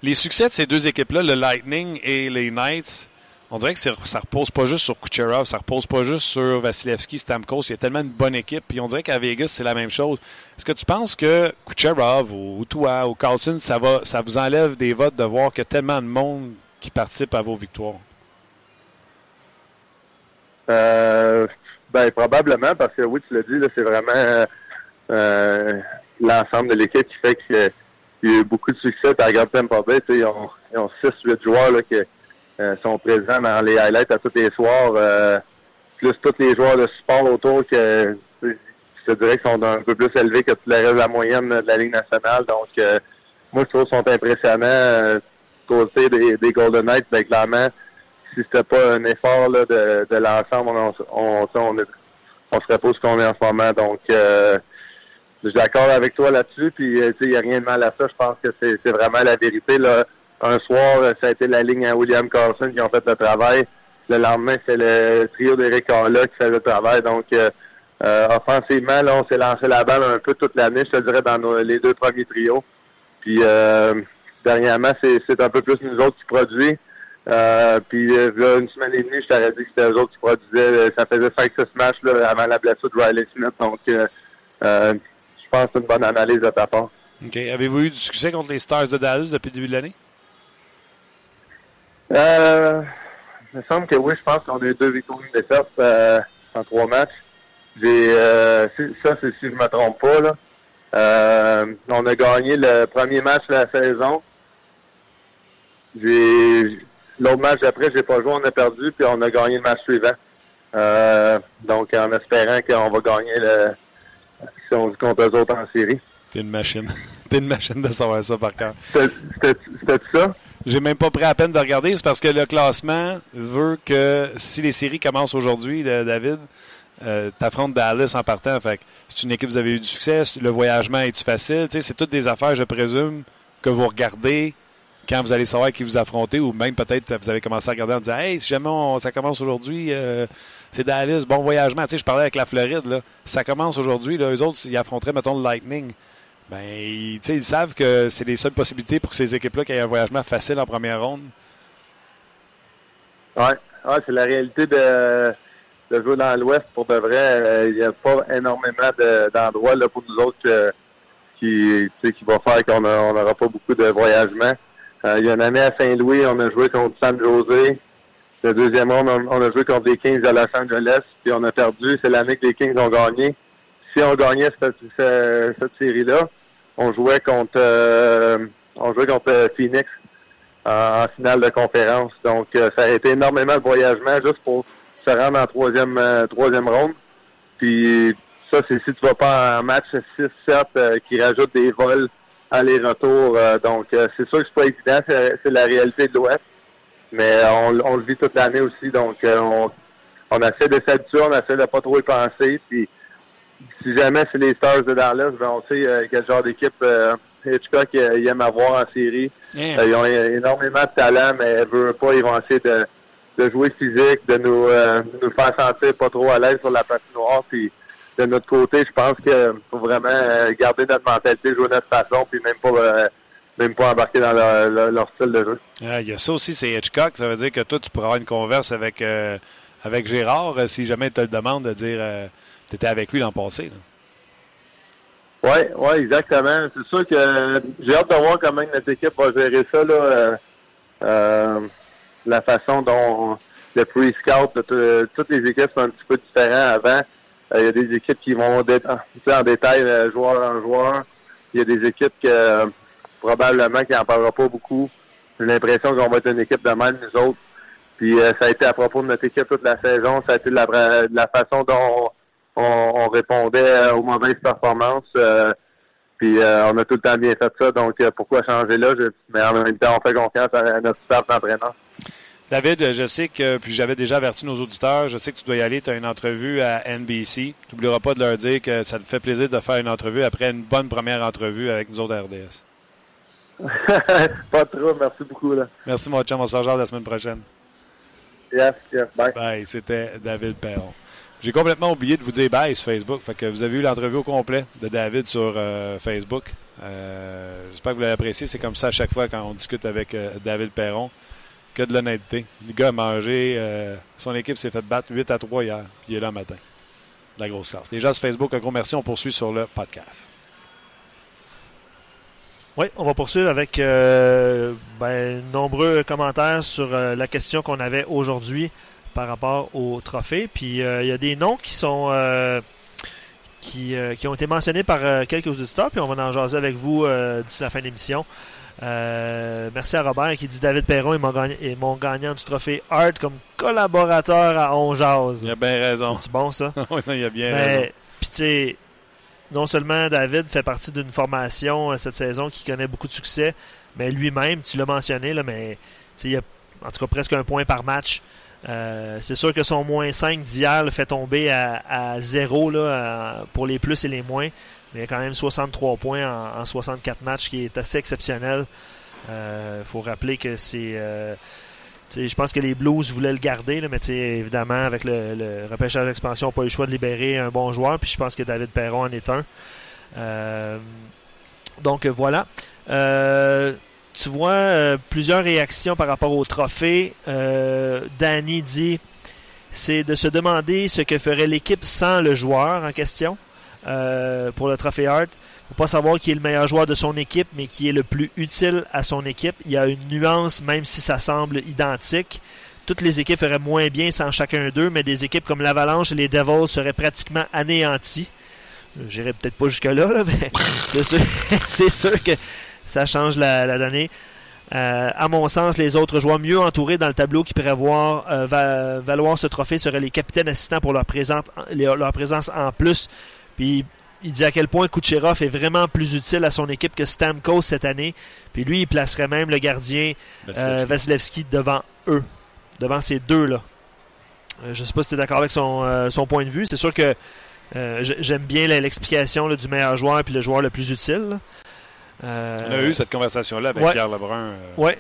Les succès de ces deux équipes-là, le Lightning et les Knights, on dirait que ça repose pas juste sur Kucherov, ça repose pas juste sur Vasilevski, Stamkos. Il y a tellement une bonne équipe. Puis on dirait qu'à Vegas, c'est la même chose. Est-ce que tu penses que Kucherov ou toi ou Carlson, ça vous enlève des votes de voir qu'il y a tellement de monde qui participe à vos victoires? Probablement, parce que oui, tu l'as dit, là, c'est vraiment l'ensemble de l'équipe qui fait qu'il y a eu beaucoup de succès. Tu regardes Tampa Bay, ils ont 6-8 joueurs là, qui sont présents dans les highlights à tous les soirs, plus tous les joueurs de support autour que je te dirais qu'ils sont un peu plus élevés que tout le reste de la moyenne de la Ligue nationale. Donc, moi, je trouve qu'ils sont impressionnants. Côté des Golden Knights, ben, clairement, si c'était pas un effort là, de l'ensemble, on se repose qu'on est en ce moment. Donc, je suis d'accord avec toi là-dessus. Puis, il n'y a rien de mal à ça. Je pense que c'est vraiment la vérité, là. Un soir, ça a été la ligne à William Karlsson qui ont fait le travail. Le lendemain, c'est le trio d'Eric Holla qui fait le travail. Donc, offensivement, là, on s'est lancé la balle un peu toute l'année, je te dirais, dans les 2 premiers trios. Puis, dernièrement, c'est un peu plus nous autres qui produisons. Puis, là, une semaine et demie, je t'aurais dit que c'était eux autres qui produisaient. Ça faisait 5-6 matchs là, avant la blessure de Riley Smith. Donc, je pense que c'est une bonne analyse de ta part. OK. Avez-vous eu du succès contre les Stars de Dallas depuis le début de l'année? Il me semble que oui, je pense qu'on a eu 2 victoires et une défaite en 3 matchs. Ça, c'est si je me trompe pas, là. On a gagné le premier match de la saison. L'autre match d'après, j'ai pas joué, on a perdu, puis on a gagné le match suivant. Donc, en espérant qu'on va gagner si on joue contre eux autres en série. T'es une machine. T'es une machine de savoir ça, par contre. C'était ça? J'ai même pas pris la peine de regarder. C'est parce que le classement veut que si les séries commencent aujourd'hui, David, t'affrontes Dallas en partant. Fait que c'est une équipe, vous avez eu du succès. Le voyagement est-tu facile? T'sais, c'est toutes des affaires, je présume, que vous regardez quand vous allez savoir qui vous affrontez, ou même peut-être vous avez commencé à regarder en disant « Hey, si jamais ça commence aujourd'hui, c'est Dallas, bon voyagement. » Tu sais, je parlais avec la Floride, là. Ça commence aujourd'hui, là, eux autres, ils affronteraient, mettons, le Lightning. Ben, tu sais, ils savent que c'est les seules possibilités pour que ces équipes-là aient un voyagement facile en première ronde. Oui, ouais, c'est la réalité de jouer dans l'Ouest. Pour de vrai, il n'y a pas énormément d'endroits là, pour nous autres qui vont faire qu'on n'aura pas beaucoup de voyagements. Il y a une année à Saint-Louis, on a joué contre San Jose. La deuxième ronde, on a joué contre les Kings à Los Angeles, puis on a perdu. C'est l'année que les Kings ont gagné. Si on gagnait cette série-là, on jouait contre Phoenix en finale de conférence. Donc, ça a été énormément de voyagement juste pour se rendre en troisième ronde. Puis ça, c'est si tu vas pas en match 6-7 qui rajoute des vols aller-retour. Donc, c'est sûr que c'est pas évident. C'est la réalité de l'Ouest. Mais on le vit toute l'année aussi. Donc, on essaie de s'habituer. On essaie de pas trop y penser. Puis, si jamais c'est les Stars de Dallas, ben on sait quel genre d'équipe Hitchcock aime avoir en série. Yeah. Ils ont énormément de talent, mais ils veulent pas. Ils vont essayer de jouer physique, de nous faire sentir pas trop à l'aise sur la patinoire. Puis, de notre côté, je pense qu'il faut vraiment garder notre mentalité, jouer de notre façon, puis même pas embarquer dans leur style de jeu. Il y a ça aussi, c'est Hitchcock. Ça veut dire que toi, tu pourras avoir une converse avec Gérard, si jamais il te le demande, de dire tu étais avec lui l'an passé. Oui, exactement. C'est sûr que j'ai hâte de voir comment notre équipe va gérer ça, là, la façon dont le pre-scout de toutes les équipes sont un petit peu différents avant. Il y a des équipes qui vont en détail joueur en joueur. Il y a des équipes que probablement qui n'en parlera pas beaucoup. J'ai l'impression qu'on va être une équipe de même, nous autres. Puis ça a été à propos de notre équipe toute la saison. Ça a été de la façon dont on répondait aux mauvaises performances. Puis on a tout le temps bien fait ça. Donc pourquoi changer là? Mais en même temps, on fait confiance à notre super entraîneur. David, je sais que, puis j'avais déjà averti nos auditeurs, je sais que tu dois y aller, tu as une entrevue à NBC. Tu n'oublieras pas de leur dire que ça te fait plaisir de faire une entrevue après une bonne première entrevue avec nous autres à RDS. Pas trop, merci beaucoup. Là. Merci mon chum, on se rejoint la semaine prochaine. Yes, bye. Bye, c'était David Perron. J'ai complètement oublié de vous dire bye sur Facebook, fait que vous avez eu l'entrevue au complet de David sur Facebook. J'espère que vous l'avez apprécié, c'est comme ça à chaque fois quand on discute avec David Perron. Que de l'honnêteté. Le gars a mangé. Son équipe s'est fait battre 8-3 hier. Puis il est là le matin. De la grosse classe. Les gens sur Facebook, un gros merci. On poursuit sur le podcast. Oui, on va poursuivre avec nombreux commentaires sur la question qu'on avait aujourd'hui par rapport au trophée. Puis il y a des noms qui sont qui ont été mentionnés par quelques auditeurs. Puis on va en jaser avec vous d'ici la fin de l'émission. Merci à Robert qui dit David Perron est mon gagnant du trophée Hart comme collaborateur à On Jase. Il a bien raison. C'est bon ça? Oui, il a bien raison. Puis tu sais, non seulement David fait partie d'une formation cette saison qui connaît beaucoup de succès, mais lui-même, tu l'as mentionné, là, mais il y a en tout cas presque un point par match. C'est sûr que son moins 5 d'hier le fait tomber à 0 là, pour les plus et les moins. Mais il y a quand même 63 points en 64 matchs, qui est assez exceptionnel. Faut rappeler que c'est... je pense que les Blues voulaient le garder, là, mais évidemment, avec le repêchage d'expansion, on n'a pas eu le choix de libérer un bon joueur. Puis je pense que David Perron en est un. Donc, voilà. Tu vois plusieurs réactions par rapport au trophée. Danny dit, c'est de se demander ce que ferait l'équipe sans le joueur en question. Pour le trophée Hart, il ne faut pas savoir qui est le meilleur joueur de son équipe, mais qui est le plus utile à son équipe. Il y a une nuance, même si ça semble identique. Toutes les équipes feraient moins bien sans chacun d'eux, mais des équipes comme l'Avalanche et les Devils seraient pratiquement anéanties. J'irai peut-être pas jusque-là, là, mais c'est sûr que ça change la donnée. À mon sens, les autres joueurs mieux entourés dans le tableau qui pourraient valoir ce trophée seraient les capitaines assistants pour leur présence en plus. Puis il dit à quel point Kucherov est vraiment plus utile à son équipe que Stamkos cette année. Puis lui, il placerait même le gardien Vasilevski devant eux, devant ces deux-là. Je ne sais pas si tu es d'accord avec son point de vue. C'est sûr que j'aime bien l'explication du meilleur joueur puis le joueur le plus utile, là. On a eu cette conversation-là avec Pierre Lebrun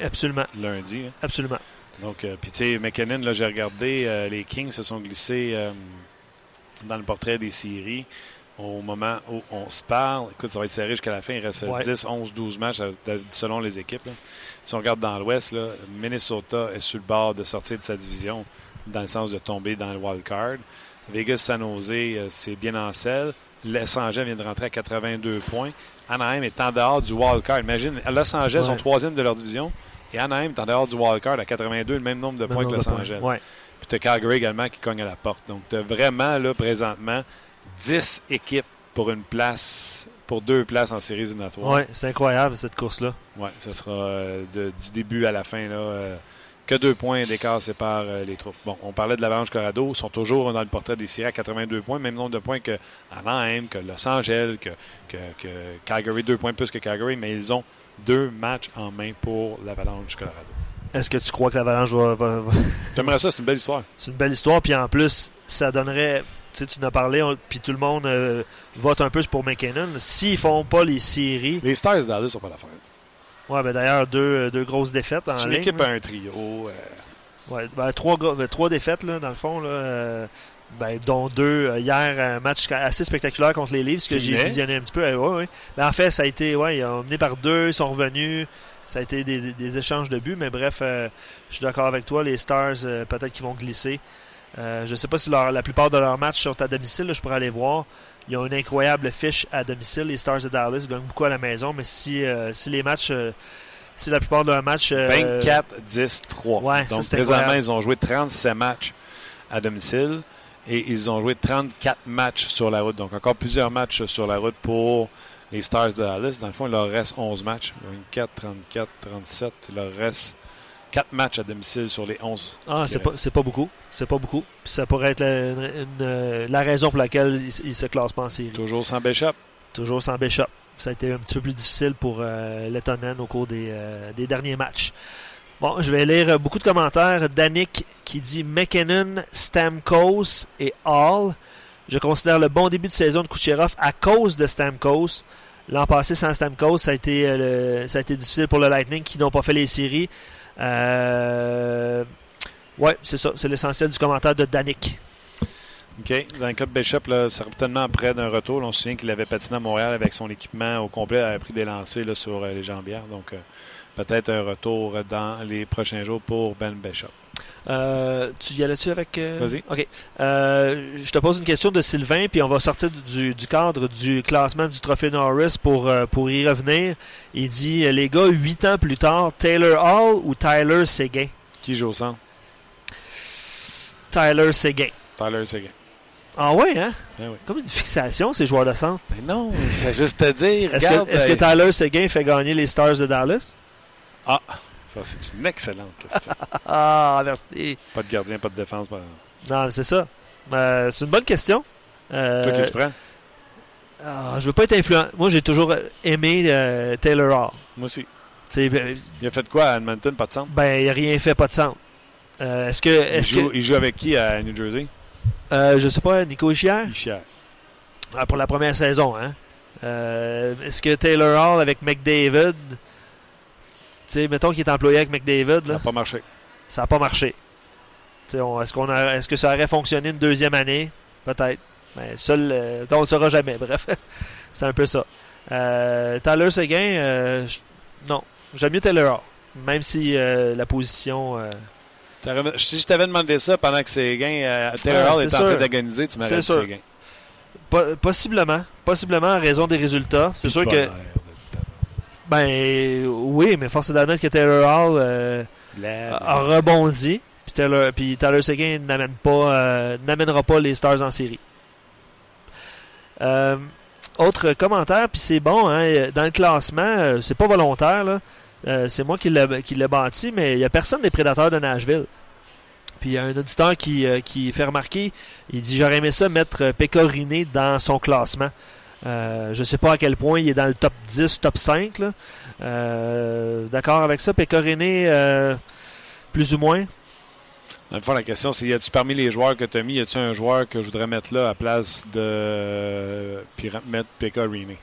absolument. Lundi. Hein. Absolument. Donc, puis tu sais, MacKinnon, là, j'ai regardé, les Kings se sont glissés dans le portrait des séries au moment où on se parle. Écoute, ça va être serré jusqu'à la fin. Il reste 10, 11, 12 matchs selon les équipes, là. Si on regarde dans l'Ouest, là, Minnesota est sur le bord de sortir de sa division dans le sens de tomber dans le wild card. Vegas, San Jose, c'est bien en selle. Los Angeles vient de rentrer à 82 points. Anaheim est en dehors du wildcard. Imagine, Los Angeles sont troisième de leur division et Anaheim est en dehors du wildcard à 82, le même nombre de points que Los Angeles. Ouais. Puis tu as Calgary également qui cogne à la porte. Donc tu as vraiment là présentement 10 équipes pour deux places en séries éliminatoires. Oui, c'est incroyable cette course-là. Oui, ce sera du début à la fin, là. Que 2 points d'écart séparent les troupes. Bon, on parlait de l'Avalanche Colorado. Ils sont toujours dans le portrait des séries à 82 points. Même nombre de points que Anaheim, que Los Angeles, que Calgary. 2 points plus que Calgary. Mais ils ont 2 matchs en main pour l'Avalanche Colorado. Est-ce que tu crois que l'Avalanche va... J'aimerais ça. C'est une belle histoire. C'est une belle histoire. Puis en plus, ça donnerait... Tu sais, tu en as parlé. Puis tout le monde vote un peu pour MacKinnon. S'ils ne font pas les séries... Les Stars de Dallas ne sont pas l'affaire. Oui, ben d'ailleurs, deux grosses défaites en ligne. L'équipe a un trio. Ouais, ben, trois défaites, là, dans le fond, là, dont deux hier, un match assez spectaculaire contre les Leafs, que j'ai visionné un petit peu. Ouais. Ben, en fait, ça a été, ils ont mené par 2, ils sont revenus. Ça a été des échanges de buts, mais bref, je suis d'accord avec toi. Les Stars, peut-être qu'ils vont glisser. Je ne sais pas si la plupart de leurs matchs sont à domicile, là, je pourrais aller voir. Ils ont une incroyable fiche à domicile. Les Stars de Dallas gagnent beaucoup à la maison, mais si les matchs, si la plupart de leurs matchs... 24-10-3. Ouais, donc, ça, présentement, incroyable. Ils ont joué 37 matchs à domicile et ils ont joué 34 matchs sur la route. Donc, encore plusieurs matchs sur la route pour les Stars de Dallas. Dans le fond, il leur reste 11 matchs. 24, 34, 37. Il leur reste 4 matchs à domicile sur les 11. Ah, c'est pas beaucoup. C'est pas beaucoup. Puis ça pourrait être la raison pour laquelle ils se classent pas en série. Toujours sans Bishop. Ça a été un petit peu plus difficile pour Lettonen au cours des derniers matchs. Bon, je vais lire beaucoup de commentaires. Danick qui dit MacKinnon, Stamkos et Hall. Je considère le bon début de saison de Kucherov à cause de Stamkos. L'an passé, sans Stamkos, ça a été difficile pour le Lightning qui n'ont pas fait les séries. Oui, c'est ça. C'est l'essentiel du commentaire de Danick. OK. Dans le cas de Bishop, là, certainement près d'un retour. Là, on se souvient qu'il avait patiné à Montréal avec son équipement au complet. Il avait pris des lancers là, sur les jambières. Donc, peut-être un retour dans les prochains jours pour Ben Bishop. Tu y allais-tu avec... Vas-y. OK. Je te pose une question de Sylvain, puis on va sortir du cadre du classement du Trophée Norris pour y revenir. Il dit, les gars, 8 ans plus tard, Taylor Hall ou Tyler Seguin? Qui joue au centre? Tyler Seguin. Ah ouais, hein? Ben oui. Comme une fixation, ces joueurs de centre. Mais non, c'est juste te dire. Est-ce que Tyler Seguin fait gagner les Stars de Dallas? Ah, ça, c'est une excellente question. Ah, merci. Pas de gardien, pas de défense. Pas... Non, mais c'est ça. C'est une bonne question. Toi qui te prends? Je veux pas être influent. Moi, j'ai toujours aimé Taylor Hall. Moi aussi. Il a fait quoi à Edmonton, pas de centre? Ben, il a rien fait, pas de centre. Il joue avec qui à New Jersey? Je sais pas, Nico Hischier? Pour la première saison, hein? Est-ce que Taylor Hall avec McDavid... T'sais, mettons qu'il est employé avec McDavid. Ça n'a pas marché. Est-ce que ça aurait fonctionné une deuxième année? Peut-être. Mais seul, on ne le saura jamais. Bref, c'est un peu ça. Tyler Seguin, non. J'aime mieux Taylor Hall. Même si la position... Si je t'avais demandé ça pendant que Seguin, Taylor Hall est en train d'agoniser, tu m'aurais dit Seguin. Possiblement en raison des résultats. C'est sûr que... Ben oui, mais force est d'admettre que Taylor Hall a rebondi, puis Tyler Seguin n'amènera pas les Stars en série. Autre commentaire, puis c'est bon, hein, dans le classement, c'est pas volontaire, là, C'est moi qui l'ai bâti, mais il n'y a personne des Prédateurs de Nashville. Puis il y a un auditeur qui fait remarquer, il dit « J'aurais aimé ça mettre Pekka Rinne dans son classement. Je ne sais pas à quel point il est dans le top 10, top 5. Là. D'accord avec ça, Pekka Rinne, plus ou moins. » Dans le fond, la question, c'est, y a-tu parmi les joueurs que tu as mis, y a-tu un joueur que je voudrais mettre là à place de mettre Pekka Rinne?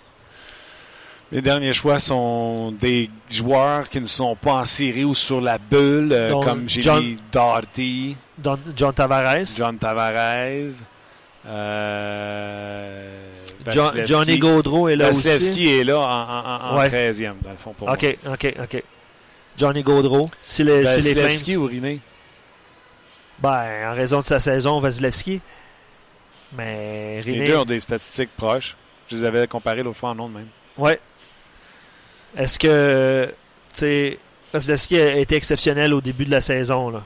Les derniers choix sont des joueurs qui ne sont pas en série ou sur la bulle, comme j'ai mis Doughty. John Tavares. Johnny Gaudreau est là Vasilevski aussi. Vasilevski est là en ouais. 13e, dans le fond, pour moi. OK. Johnny Gaudreau. Vasilevski ou Rinne? Ben, en raison de sa saison, Vasilevski. Mais Rinne... Les deux ont des statistiques proches. Je les avais comparés l'autre fois en nom de même. Ouais. Est-ce que, tu sais, Vasilevski a été exceptionnel au début de la saison, là.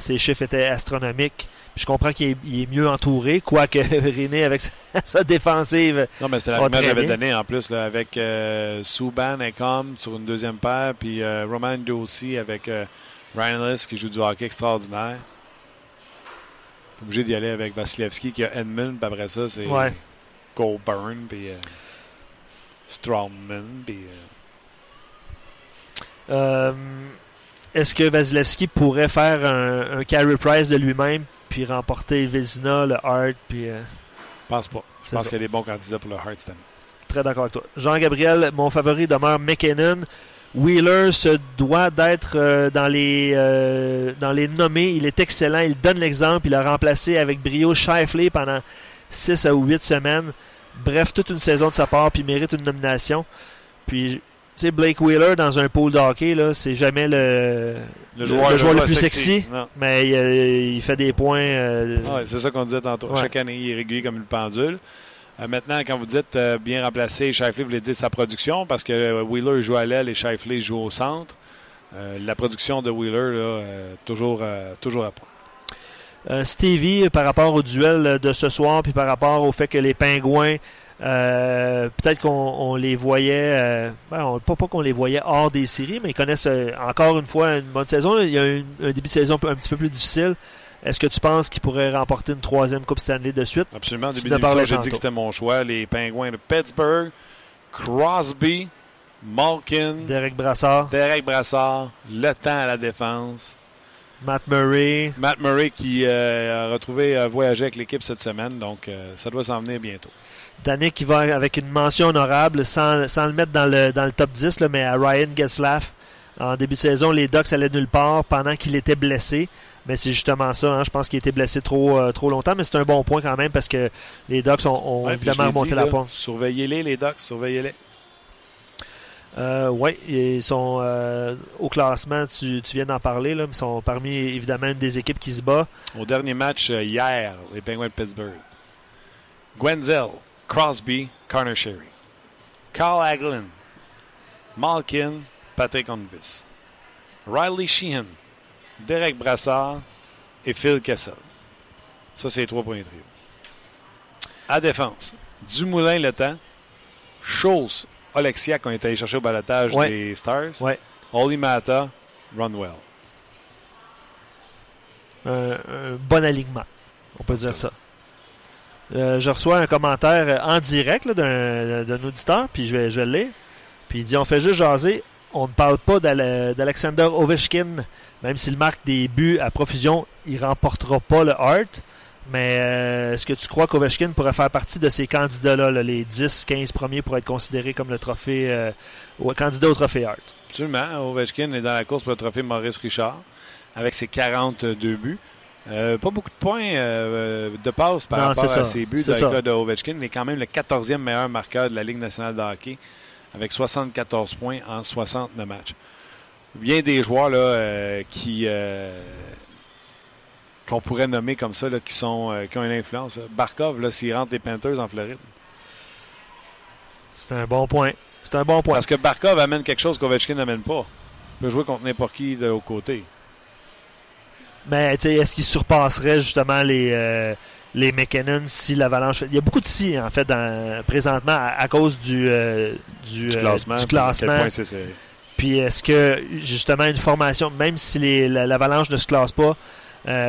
Ses chiffres étaient astronomiques. Puis je comprends qu'il est mieux entouré, quoique Rinne, avec sa défensive. Non, mais c'était la première que j'avais donnée en plus, là, avec Subban et Com sur une deuxième paire, puis Roman Josi avec Ryan Ellis qui joue du hockey extraordinaire. T'es obligé d'y aller avec Vasilevski qui a Edmund, puis après ça, c'est Coburn, puis... Strowman. Est-ce que Vasilevski pourrait faire un Carey Price de lui-même puis remporter Vezina, le Hart? Pense pas. Je pense qu'il y a des bons candidats pour le Hart cette année. Très d'accord avec toi. Jean-Gabriel, mon favori demeure MacKinnon. Wheeler se doit d'être dans les nommés. Il est excellent. Il donne l'exemple. Il a remplacé avec brio Scheifele pendant 6 à 8 semaines. Bref, toute une saison de sa part, puis mérite une nomination. Puis, tu sais, Blake Wheeler, dans un pool de hockey, là, c'est jamais le joueur le plus sexy, mais il fait des points. C'est ça qu'on disait tantôt. Ouais. Chaque année, il est régulier comme une pendule. Maintenant, quand vous dites bien remplacer Scheifele, vous voulez dire sa production, parce que Wheeler joue à l'aile et Scheifele joue au centre. La production de Wheeler, là, toujours à point. Stevie, par rapport au duel de ce soir, puis par rapport au fait que les Pingouins, peut-être qu'on les voyait, pas qu'on les voyait hors des séries, mais ils connaissent encore une fois une bonne saison. Il y a un début de saison un petit peu plus difficile. Est-ce que tu penses qu'ils pourraient remporter une 3e Coupe Stanley de suite? Absolument. Au début de l'émission, j'ai dit que c'était mon choix. Les Pingouins de Pittsburgh, Crosby, Malkin, Derek Brassard, le temps à la défense. Matt Murray qui a retrouvé voyager avec l'équipe cette semaine, donc ça doit s'en venir bientôt. Danick qui va avec une mention honorable, sans le mettre dans le top 10, là, mais à Ryan Getzlaf. En début de saison, les Ducks allaient nulle part pendant qu'il était blessé. Mais c'est justement ça, hein, je pense qu'il était blessé trop longtemps, mais c'est un bon point quand même parce que les Ducks ont évidemment remonté la pompe. Surveillez-les, les Ducks, surveillez-les. Oui, ils sont au classement, tu viens d'en parler, là, ils sont parmi évidemment une des équipes qui se bat. Au dernier match hier, les Penguins de Pittsburgh. Gwenzel, Crosby, Connor Sherry, Carl Hagelin, Malkin, Patrick Onvis, Riley Sheehan, Derek Brassard et Phil Kessel. Ça, c'est les 3 premiers trios. À défense, Dumoulin le temps, Schultz, Oleksiak, on est allé chercher au balotage des Stars. Ouais. Olimata, Runwell. Un bon alignement, on peut dire ça. Je reçois un commentaire en direct là, d'un auditeur, puis je vais le lire. Puis il dit, on fait juste jaser, on ne parle pas d'Alexander Ovechkin. Même s'il marque des buts à profusion, il ne remportera pas le Hart. Mais est-ce que tu crois qu'Ovechkin pourrait faire partie de ces candidats-là, là, les 10-15 premiers pour être considérés comme le trophée candidat au trophée Hart? Absolument. Ovechkin est dans la course pour le trophée Maurice Richard avec ses 42 buts. Pas beaucoup de points de passe par rapport à ses buts dans le cas de Ovechkin. Il est quand même le 14e meilleur marqueur de la Ligue nationale de hockey avec 74 points en 69 matchs. Bien des joueurs là, qu'on pourrait nommer comme ça, là, qui ont une influence. Barkov, là, s'il rentre les Panthers en Floride. C'est un bon point. Parce que Barkov amène quelque chose qu'Ovechkin n'amène pas. Il peut jouer contre n'importe qui de l'autre côté. Mais est-ce qu'il surpasserait justement les MacKinnon si l'Avalanche... Il y a beaucoup de si, en fait, présentement, à cause du classement. Puis est-ce que, justement, une formation, même si l'Avalanche ne se classe pas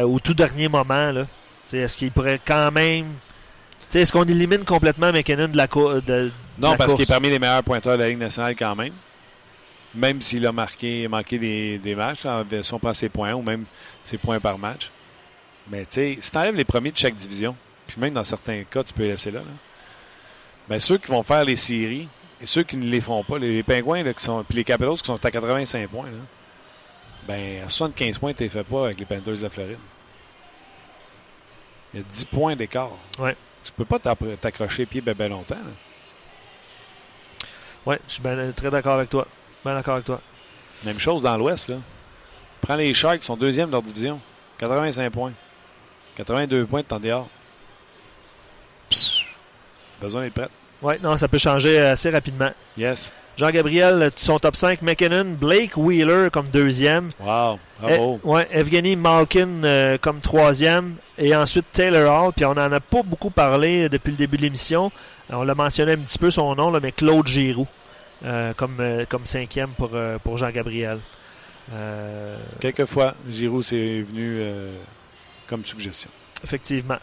au tout dernier moment, là, est-ce qu'il pourrait quand même... Est-ce qu'on élimine complètement MacKinnon de la course? Non, parce qu'il est parmi les meilleurs pointeurs de la Ligue nationale quand même. Même s'il a manqué des matchs, là, si on prend ses points ou même ses points par match. Mais tu sais, si tu enlèves les premiers de chaque division, puis même dans certains cas, tu peux les laisser là. Bien, ceux qui vont faire les séries et ceux qui ne les font pas, les Pingouins là, qui sont, puis les Capitals qui sont à 85 points, bien, à 75 points, tu ne les fais pas avec les Panthers de la Floride. Il y a 10 points d'écart. Ouais. Tu ne peux pas t'accrocher pied bien ben longtemps. Oui, je suis très d'accord avec toi. Bien d'accord avec toi. Même chose dans l'Ouest, là. Prends les Sharks qui sont deuxièmes de leur division. 85 points. 82 points de temps dehors. Besoin d'être prête. Oui, non, ça peut changer assez rapidement. Yes. Jean-Gabriel, son top 5, MacKinnon, Blake Wheeler comme deuxième. Wow, bravo. Ouais, Evgeny Malkin comme troisième. Et ensuite Taylor Hall. Puis on n'en a pas beaucoup parlé depuis le début de l'émission. On l'a mentionné un petit peu son nom, là, mais Claude Giroux comme cinquième pour Jean-Gabriel. Quelquefois, Giroux c'est venu comme suggestion. Effectivement.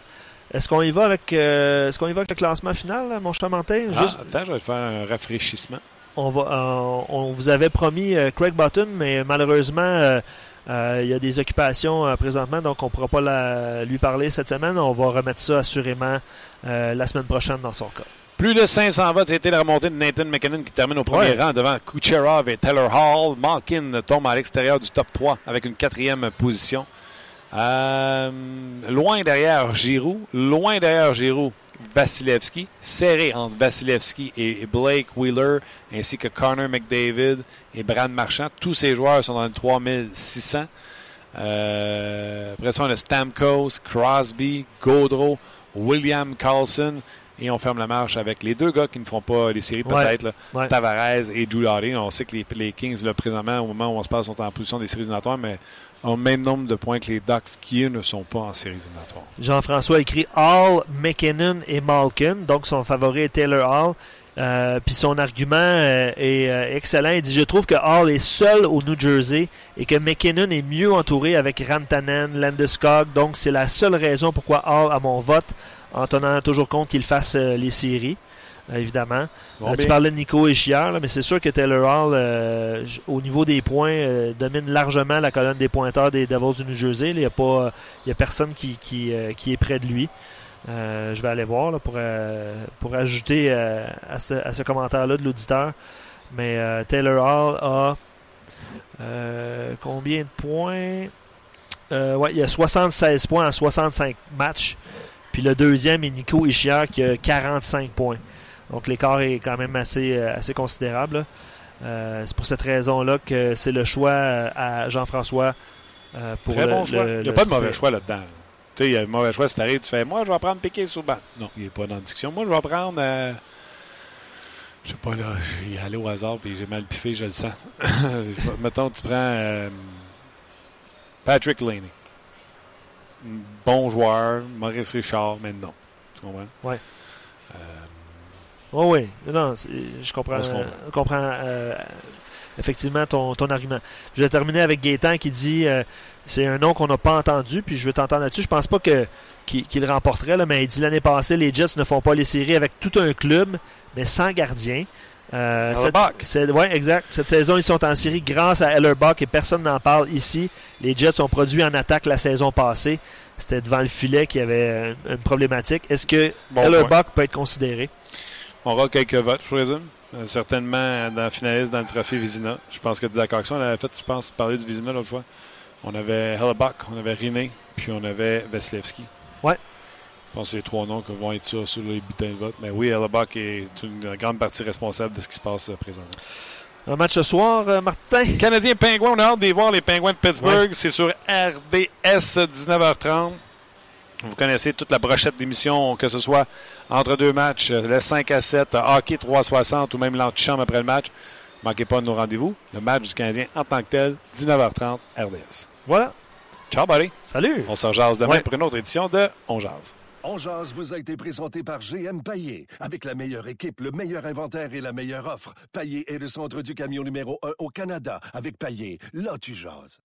Est-ce qu'on y va avec le classement final, là, mon cher Mantin? Attends, je vais faire un rafraîchissement. On vous avait promis Craig Button, mais malheureusement, il y a des occupations présentement, donc on ne pourra pas lui parler cette semaine. On va remettre ça assurément la semaine prochaine dans son cas. Plus de 500 votes, c'était la remontée de Nathan MacKinnon qui termine au premier rang devant Kucherov et Taylor Hall. Malkin tombe à l'extérieur du top 3 avec une quatrième position. Loin derrière Giroux, Vasilevski, serré entre Vasilevski et Blake Wheeler, ainsi que Connor McDavid et Brad Marchand. Tous ces joueurs sont dans le 3600. Après ça, on a Stamkos, Crosby, Gaudreau, William Karlsson, et on ferme la marche avec les deux gars qui ne font pas les séries, peut-être, là. Tavares et Drew Doughty. On sait que les Kings, là, présentement, au moment où on se passe, sont en position des séries éliminatoires, mais ont le même nombre de points que les Ducks qui, eux, ne sont pas en séries éliminatoires. Jean-François écrit Hall, MacKinnon et Malkin. Donc, son favori est Taylor Hall. Puis son argument est excellent. Il dit « Je trouve que Hall est seul au New Jersey et que MacKinnon est mieux entouré avec Rantanen, Landeskog. Donc, c'est la seule raison pourquoi Hall a mon vote. » en tenant toujours compte qu'il fasse les séries, évidemment. Bon, tu parlais de Nico et Chiard, mais c'est sûr que Taylor Hall, au niveau des points, domine largement la colonne des pointeurs des Devils du New Jersey. Il n'y a personne qui est près de lui. Je vais aller voir là, pour ajouter à ce commentaire-là de l'auditeur. Mais Taylor Hall a combien de points? Il y a 76 points en 65 matchs. Puis le deuxième est Nico Hischier qui a 45 points. Donc l'écart est quand même assez considérable. C'est pour cette raison-là que c'est le choix à Jean-François. Très bon choix. Il n'y a pas de mauvais choix là-dedans. Tu sais, il y a un mauvais choix si tu arrives, tu fais « Moi, je vais prendre Piqué sous banc. » Non, il n'est pas dans la discussion. Moi, je vais prendre... je sais pas, là, il est allé au hasard puis j'ai mal piffé, je le sens. Mettons, tu prends Patrik Laine. Bon joueur, Maurice Richard, mais non. Tu comprends? Oui. Oh oui, non, je comprends. Je comprends effectivement ton argument. Je vais terminer avec Gaétan qui dit c'est un nom qu'on n'a pas entendu, puis je veux t'entendre là-dessus. Je pense pas qu'il remporterait, là, mais il dit l'année passée, les Jets ne font pas les séries avec tout un club, mais sans gardien. Exact. Cette saison, ils sont en série grâce à Hellebuyck et personne n'en parle ici. Les Jets ont produit en attaque la saison passée. C'était devant le filet qu'il y avait une problématique. Est-ce que Hellebuyck peut être considéré? On aura quelques votes, je présume. Certainement dans le finaliste dans le trophée Vizina. Je pense que tu es d'accord avec ça. On avait fait, je pense, parler du Vizina l'autre fois. On avait Hellebuyck, on avait Rinne, puis on avait Vasilevski. Ouais. Je pense que c'est les trois noms qui vont être sur les bulletins de vote. Mais oui, Hellebuyck est une grande partie responsable de ce qui se passe présentement. Un match ce soir, Martin. Canadiens Pingouins, on a hâte de voir les Pingouins de Pittsburgh. Ouais. C'est sur RDS 19h30. Vous connaissez toute la brochette d'émissions, que ce soit entre deux matchs, le 5 à 7, hockey 360 ou même l'antichambre après le match. Ne manquez pas nos rendez-vous. Le match du Canadien en tant que tel, 19h30, RDS. Voilà. Ciao, buddy. Salut. On se rejase demain pour une autre édition de On Jase. On jase vous a été présenté par GM Paillé. Avec la meilleure équipe, le meilleur inventaire et la meilleure offre. Paillé est le centre du camion numéro 1 au Canada. Avec Paillé, là tu jases.